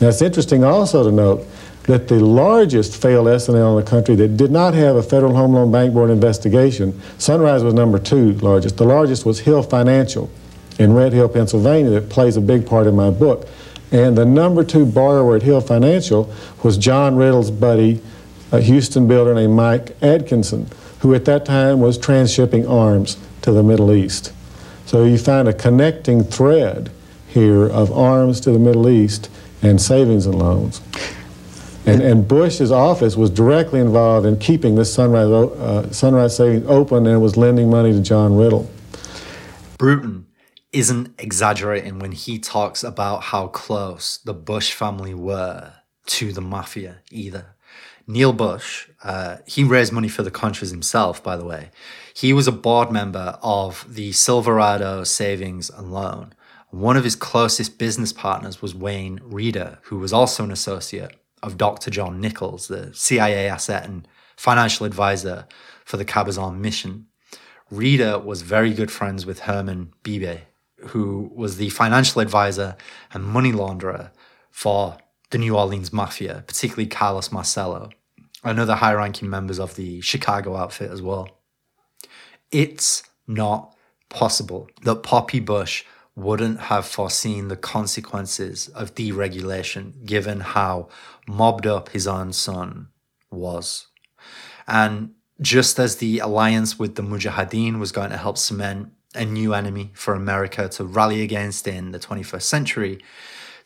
Now, it's interesting also to note that the largest failed S N L in the country that did not have a Federal Home Loan Bank Board investigation, Sunrise was number two largest. The largest was Hill Financial in Red Hill, Pennsylvania, that plays a big part in my book. And the number two borrower at Hill Financial was John Riddle's buddy, a Houston builder named Mike Atkinson, who at that time was transshipping arms to the Middle East. So you find a connecting thread here of arms to the Middle East and savings and loans. And, and Bush's office was directly involved in keeping this Sunrise, uh, Sunrise Savings open, and was lending money to John Riddle. Bruton isn't exaggerating when he talks about how close the Bush family were to the mafia either. Neil Bush, uh, he raised money for the Contras himself, by the way. He was a board member of the Silverado Savings and Loan. One of his closest business partners was Wayne Reeder, who was also an associate of Doctor John Nichols, the C I A asset and financial advisor for the Cabazon mission. Reeder was very good friends with Herman Beebe, who was the financial advisor and money launderer for the New Orleans Mafia, particularly Carlos Marcello, and other high-ranking members of the Chicago outfit as well. It's not possible that Poppy Bush wouldn't have foreseen the consequences of deregulation, given how mobbed up his own son was. And just as the alliance with the Mujahideen was going to help cement a new enemy for America to rally against in the twenty-first century,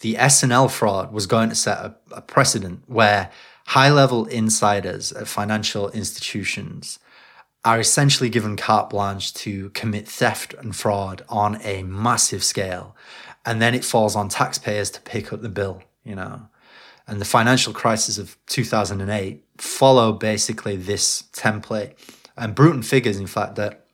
the S N L fraud was going to set a, a precedent where high-level insiders at financial institutions are essentially given carte blanche to commit theft and fraud on a massive scale, and then it falls on taxpayers to pick up the bill, you know. And the financial crisis of two thousand eight followed basically this template. And Bruton figures, in fact, that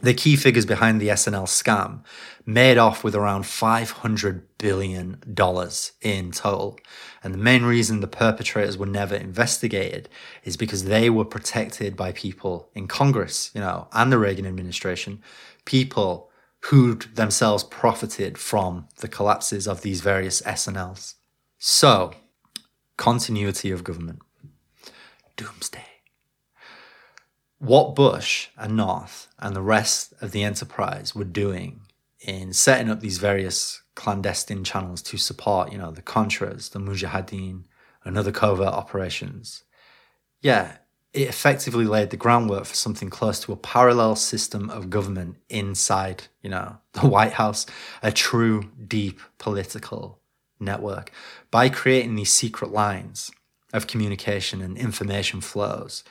the key figures behind the S N L scam made off with around five hundred billion dollars in total. And the main reason the perpetrators were never investigated is because they were protected by people in Congress, you know, and the Reagan administration, people who'd themselves profited from the collapses of these various S N Ls. So, continuity of government. Doomsday. What Bush and North and the rest of the enterprise were doing in setting up these various clandestine channels to support, you know, the Contras, the Mujahideen, and other covert operations, yeah, it effectively laid the groundwork for something close to a parallel system of government inside, you know, the White House, a true deep political network. By creating these secret lines of communication and information flows,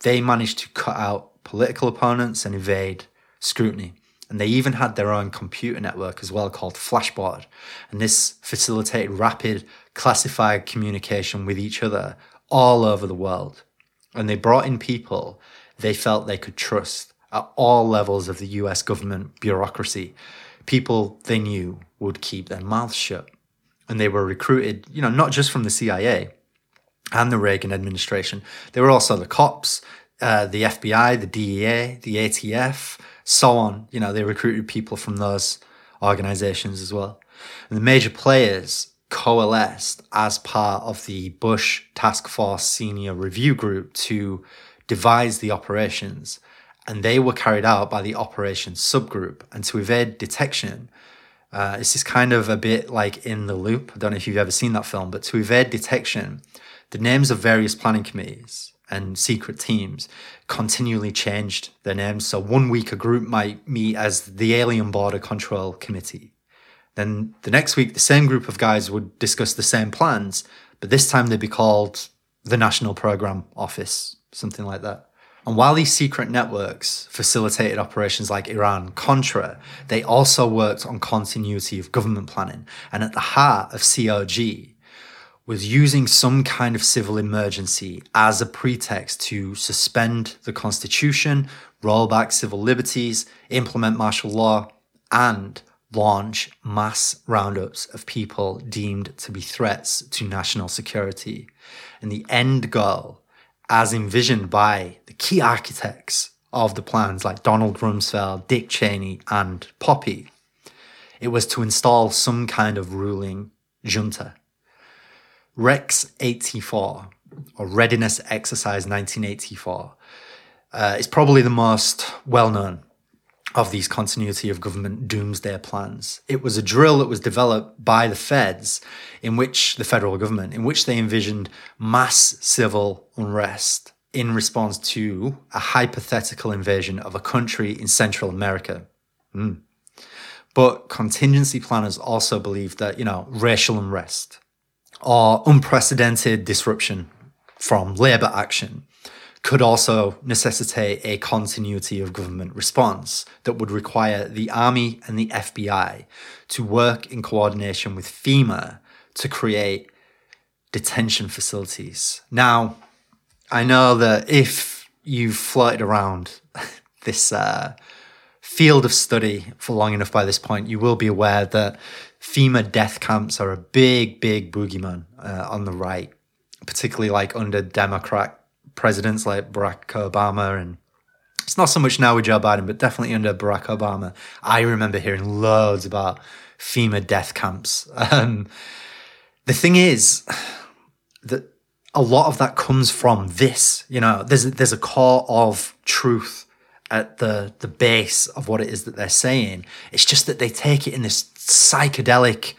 they managed to cut out political opponents and evade scrutiny. And they even had their own computer network as well called Flashboard. And this facilitated rapid, classified communication with each other all over the world. And they brought in people they felt they could trust at all levels of the U S government bureaucracy, people they knew would keep their mouths shut. And they were recruited, you know, not just from the C I A and the Reagan administration. They were also the cops, uh, the F B I, the D E A, the A T F, so on. You know, they recruited people from those organizations as well. And the major players coalesced as part of the Bush Task Force Senior Review Group to devise the operations. And they were carried out by the operations subgroup. And to evade detection, uh, this is kind of a bit like In the Loop. I don't know if you've ever seen that film, but to evade detection, the names of various planning committees and secret teams continually changed their names. So one week a group might meet as the Alien Border Control Committee. Then the next week, the same group of guys would discuss the same plans, but this time they'd be called the National Program Office, something like that. And while these secret networks facilitated operations like Iran-Contra, they also worked on continuity of government planning. And at the heart of C O G was using some kind of civil emergency as a pretext to suspend the Constitution, roll back civil liberties, implement martial law, and launch mass roundups of people deemed to be threats to national security. And the end goal, as envisioned by the key architects of the plans like Donald Rumsfeld, Dick Cheney, and Poppy, it was to install some kind of ruling junta. Rex eighty-four, or Readiness Exercise nineteen eighty-four, uh, is probably the most well-known of these continuity of government doomsday plans. It was a drill that was developed by the feds, in which the federal government, in which they envisioned mass civil unrest in response to a hypothetical invasion of a country in Central America. Mm. But contingency planners also believed that, you know, racial unrest or unprecedented disruption from labor action could also necessitate a continuity of government response that would require the Army and the F B I to work in coordination with FEMA to create detention facilities. Now, I know that if you've floated around this uh, field of study for long enough by this point, you will be aware that FEMA death camps are a big, big boogeyman uh, on the right, particularly like under Democrat presidents like Barack Obama, and it's not so much now with Joe Biden, but definitely under Barack Obama. I remember hearing loads about FEMA death camps. Um, the thing is that a lot of that comes from this. You know, there's there's a core of truth at the the base of what it is that they're saying. It's just that they take it in this psychedelic,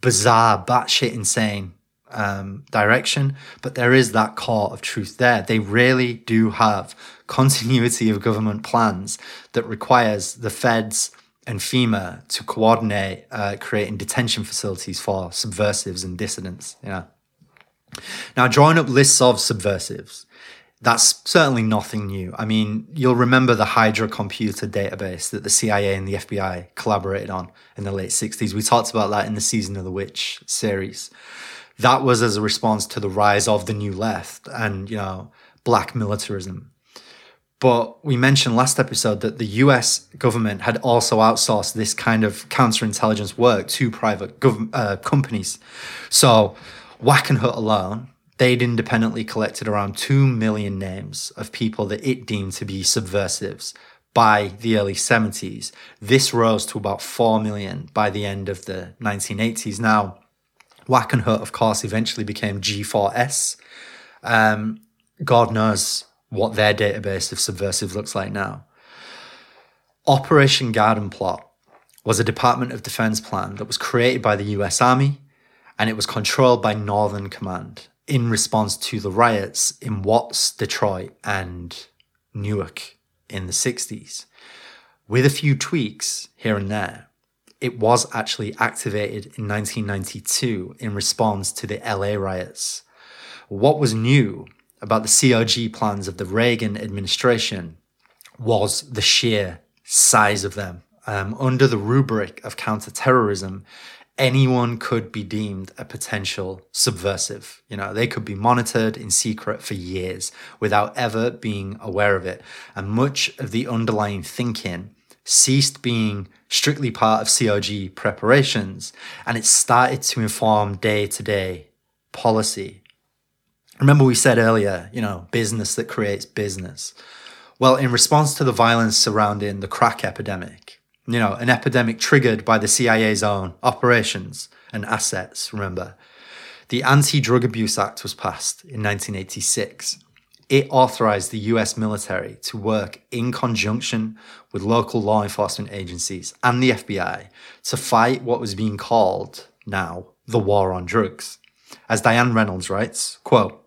bizarre, batshit insane Um, direction, but there is that core of truth there. They really do have continuity of government plans that requires the feds and FEMA to coordinate uh, creating detention facilities for subversives and dissidents. You know? Now, drawing up lists of subversives, that's certainly nothing new. I mean, you'll remember the Hydra computer database that the C I A and the F B I collaborated on in the late sixties. We talked about that in the Season of the Witch series. That was as a response to the rise of the New Left and, you know, black militarism. But we mentioned last episode that the U S government had also outsourced this kind of counterintelligence work to private gov- uh, companies. So Wack and Hutt alone, they'd independently collected around two million names of people that it deemed to be subversives by the early seventies. This rose to about four million by the end of the nineteen eighties. Now, Wack and Hutt, of course, eventually became G four S. Um, God knows what their database of subversives looks like now. Operation Garden Plot was a Department of Defense plan that was created by the U S Army, and it was controlled by Northern Command in response to the riots in Watts, Detroit, and Newark in the sixties. With a few tweaks here and there, it was actually activated in nineteen ninety-two in response to the L A riots. What was new about the C O G plans of the Reagan administration was the sheer size of them. um, under the rubric of counterterrorism, anyone could be deemed a potential subversive. You know, they could be monitored in secret for years without ever being aware of it. And much of the underlying thinking ceased being strictly part of C R G preparations, and it started to inform day-to-day policy. Remember we said earlier, you know, business that creates business. Well, in response to the violence surrounding the crack epidemic, you know, an epidemic triggered by the C I A's own operations and assets, remember. The Anti-Drug Abuse Act was passed in nineteen eighty-six. It authorized the U S military to work in conjunction with local law enforcement agencies and the F B I to fight what was being called now the war on drugs. As Diane Reynolds writes, quote,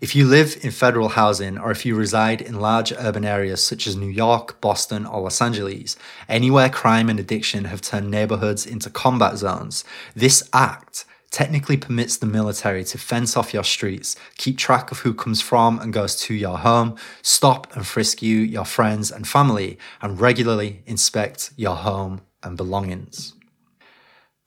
"If you live in federal housing or if you reside in large urban areas such as New York, Boston, or Los Angeles, anywhere crime and addiction have turned neighborhoods into combat zones, this act technically permits the military to fence off your streets, keep track of who comes from and goes to your home, stop and frisk you, your friends and family, and regularly inspect your home and belongings."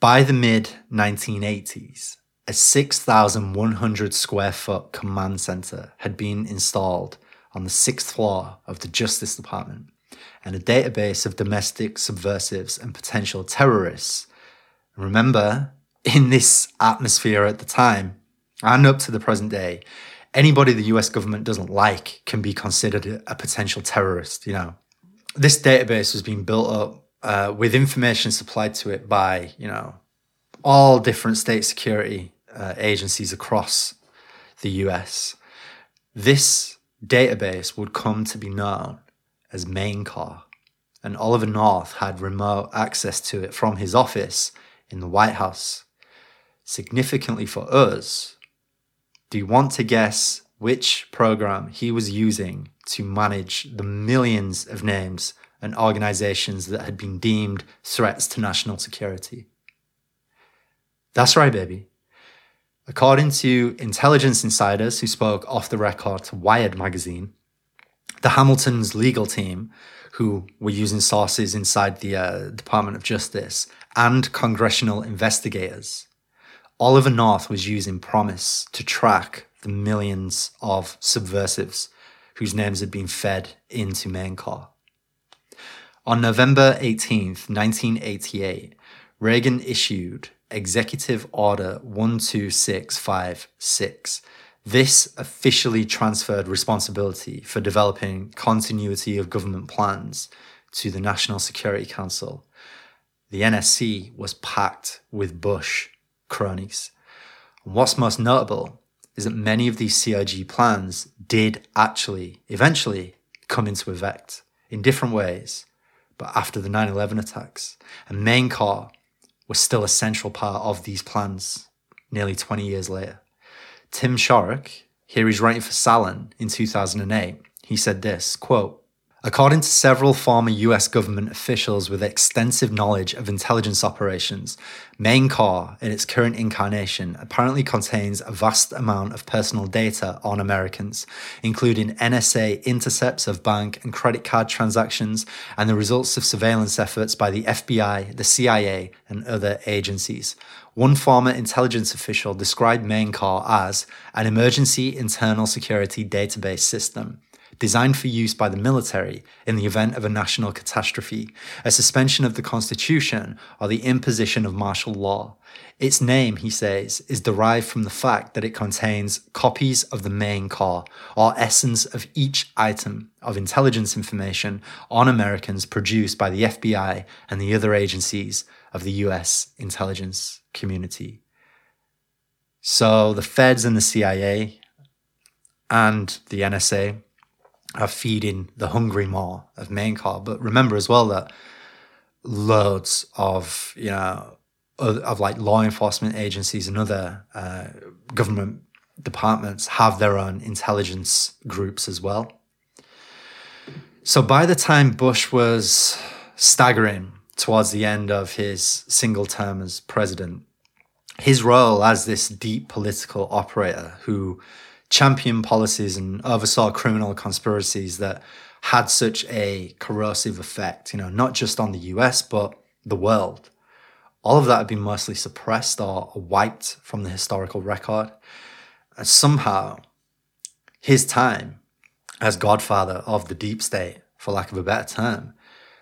By the mid nineteen eighties, a six thousand one hundred square foot command center had been installed on the sixth floor of the Justice Department, and a database of domestic subversives and potential terrorists. Remember, in this atmosphere at the time, and up to the present day, anybody the U S government doesn't like can be considered a potential terrorist, you know. This database was being built up uh, with information supplied to it by, you know, all different state security Uh, agencies across the U S. This database would come to be known as Main Corps, and Oliver North had remote access to it from his office in the White House. Significantly for us, do you want to guess which program he was using to manage the millions of names and organizations that had been deemed threats to national security? That's right, baby. According to intelligence insiders who spoke off the record to Wired magazine, the Hamiltons' legal team, who were using sources inside the uh, Department of Justice, and congressional investigators, Oliver North was using Promise to track the millions of subversives whose names had been fed into Main Corps. On November eighteenth, nineteen eighty-eight, Reagan issued Executive Order one two six five six. This officially transferred responsibility for developing continuity of government plans to the National Security Council. The N S C was packed with Bush cronies. And what's most notable is that many of these C I G plans did actually, eventually, come into effect in different ways, but after the nine eleven attacks. And Main Corps was still a central part of these plans nearly twenty years later. Tim Shorrock, here he's writing for Salon in two thousand eight, he said this, quote, "According to several former U S government officials with extensive knowledge of intelligence operations, Main Corps, in its current incarnation, apparently contains a vast amount of personal data on Americans, including N S A intercepts of bank and credit card transactions and the results of surveillance efforts by the F B I, the C I A, and other agencies. One former intelligence official described Main Corps as an emergency internal security database system, designed for use by the military in the event of a national catastrophe, a suspension of the Constitution, or the imposition of martial law. Its name," he says, "is derived from the fact that it contains copies of the Main Corps, or essence of each item of intelligence information on Americans produced by the F B I and the other agencies of the U S intelligence community." So the feds and the C I A and the N S A are feeding the hungry maw of Main Corps. But remember as well that loads of, you know, of, of like law enforcement agencies and other uh, government departments have their own intelligence groups as well. So by the time Bush was staggering towards the end of his single term as president, his role as this deep political operator who championed policies and oversaw criminal conspiracies that had such a corrosive effect, you know, not just on the U S, but the world. All of that had been mostly suppressed or wiped from the historical record. And somehow, his time as godfather of the deep state, for lack of a better term,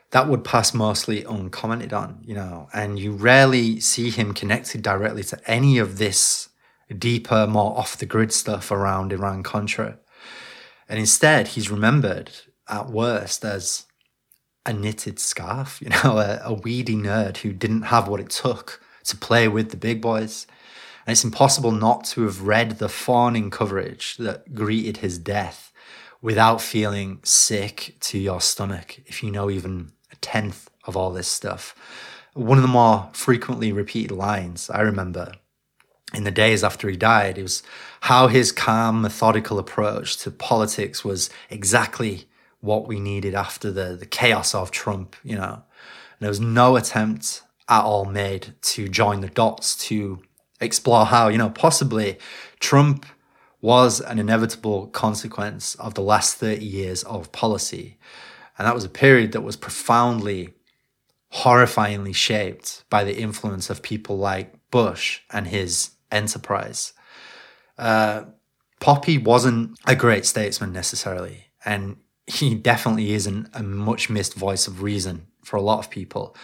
that would pass mostly uncommented on, you know, and you rarely see him connected directly to any of this deeper, more off-the-grid stuff around Iran-Contra. And instead, he's remembered at worst as a knitted scarf, you know, a, a weedy nerd who didn't have what it took to play with the big boys. And it's impossible not to have read the fawning coverage that greeted his death without feeling sick to your stomach, if you know even a tenth of all this stuff. One of the more frequently repeated lines I remember in the days after he died, it was how his calm, methodical approach to politics was exactly what we needed after the, the chaos of Trump, you know. And there was no attempt at all made to join the dots to explore how, you know, possibly Trump was an inevitable consequence of the last thirty years of policy. And that was a period that was profoundly, horrifyingly shaped by the influence of people like Bush and his enterprise. Uh, Poppy wasn't a great statesman necessarily, and he definitely isn't a much missed voice of reason for a lot of people.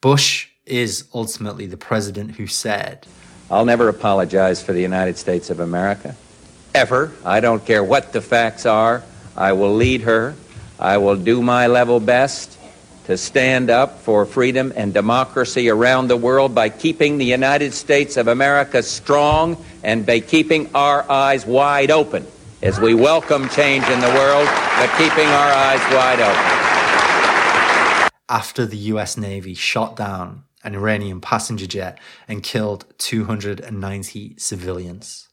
Bush is ultimately the president who said, "I'll never apologize for the United States of America, ever. I don't care what the facts are. I will lead her. I will do my level best to stand up for freedom and democracy around the world by keeping the United States of America strong and by keeping our eyes wide open as we welcome change in the world, but keeping our eyes wide open." After the U S Navy shot down an Iranian passenger jet and killed two hundred ninety civilians,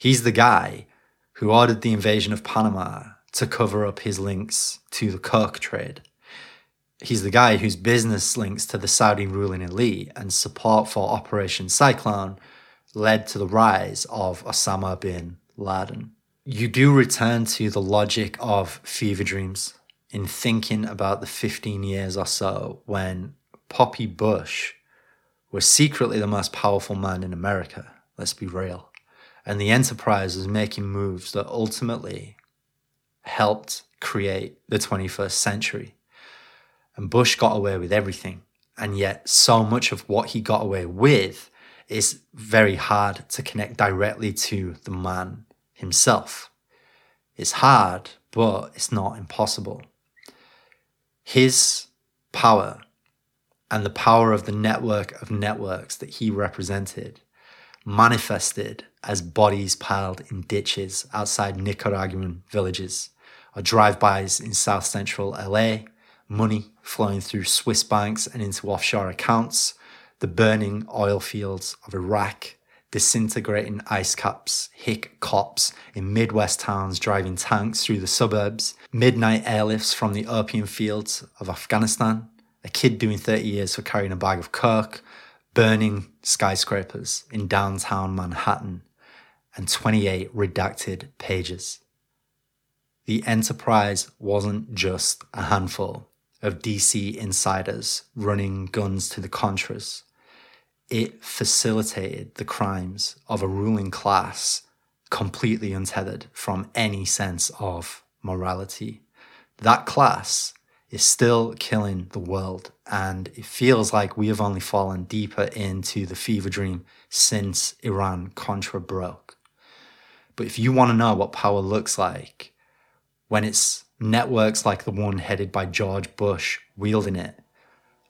he's the guy who ordered the invasion of Panama to cover up his links to the coke trade. He's the guy whose business links to the Saudi ruling elite and support for Operation Cyclone led to the rise of Osama bin Laden. You do return to the logic of fever dreams in thinking about the fifteen years or so when Poppy Bush was secretly the most powerful man in America, let's be real. And the enterprise was making moves that ultimately helped create the twenty-first century. And Bush got away with everything. And yet so much of what he got away with is very hard to connect directly to the man himself. It's hard, but it's not impossible. His power and the power of the network of networks that he represented manifested as bodies piled in ditches outside Nicaraguan villages or drive-bys in South Central L A, money flowing through Swiss banks and into offshore accounts, the burning oil fields of Iraq, disintegrating ice caps, hick cops in Midwest towns driving tanks through the suburbs, midnight airlifts from the opium fields of Afghanistan, a kid doing thirty years for carrying a bag of coke, burning skyscrapers in downtown Manhattan, and twenty-eight redacted pages. The enterprise wasn't just a handful of D C insiders running guns to the Contras. It facilitated the crimes of a ruling class completely untethered from any sense of morality. That class is still killing the world, and it feels like we have only fallen deeper into the fever dream since Iran-Contra broke. But if you want to know what power looks like, when it's networks like the one headed by George Bush wielding it,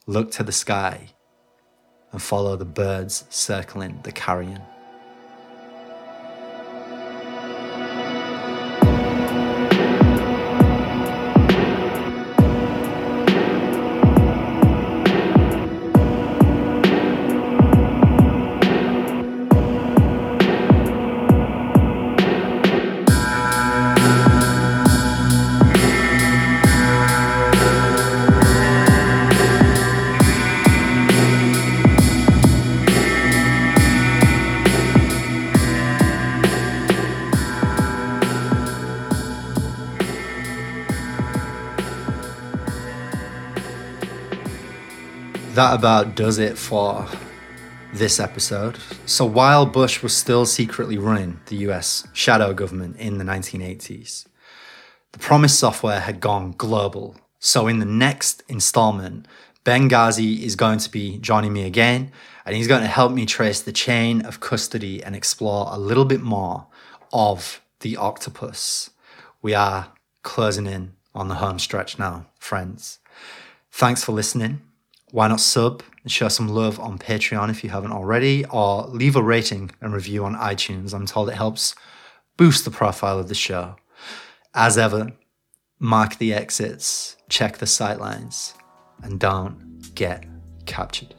look to the sky and follow the birds circling the carrion. that about does it for this episode. So while Bush was still secretly running the U S shadow government in the nineteen eighties, the Promise software had gone global. So in the next installment, Benghazi is going to be joining me again, and he's going to help me trace the chain of custody and explore a little bit more of the octopus. We are closing in on the home stretch now, friends. Thanks for listening. Why not sub and show some love on Patreon if you haven't already, or leave a rating and review on iTunes. I'm told it helps boost the profile of the show. As ever, mark the exits, check the sightlines, and don't get captured.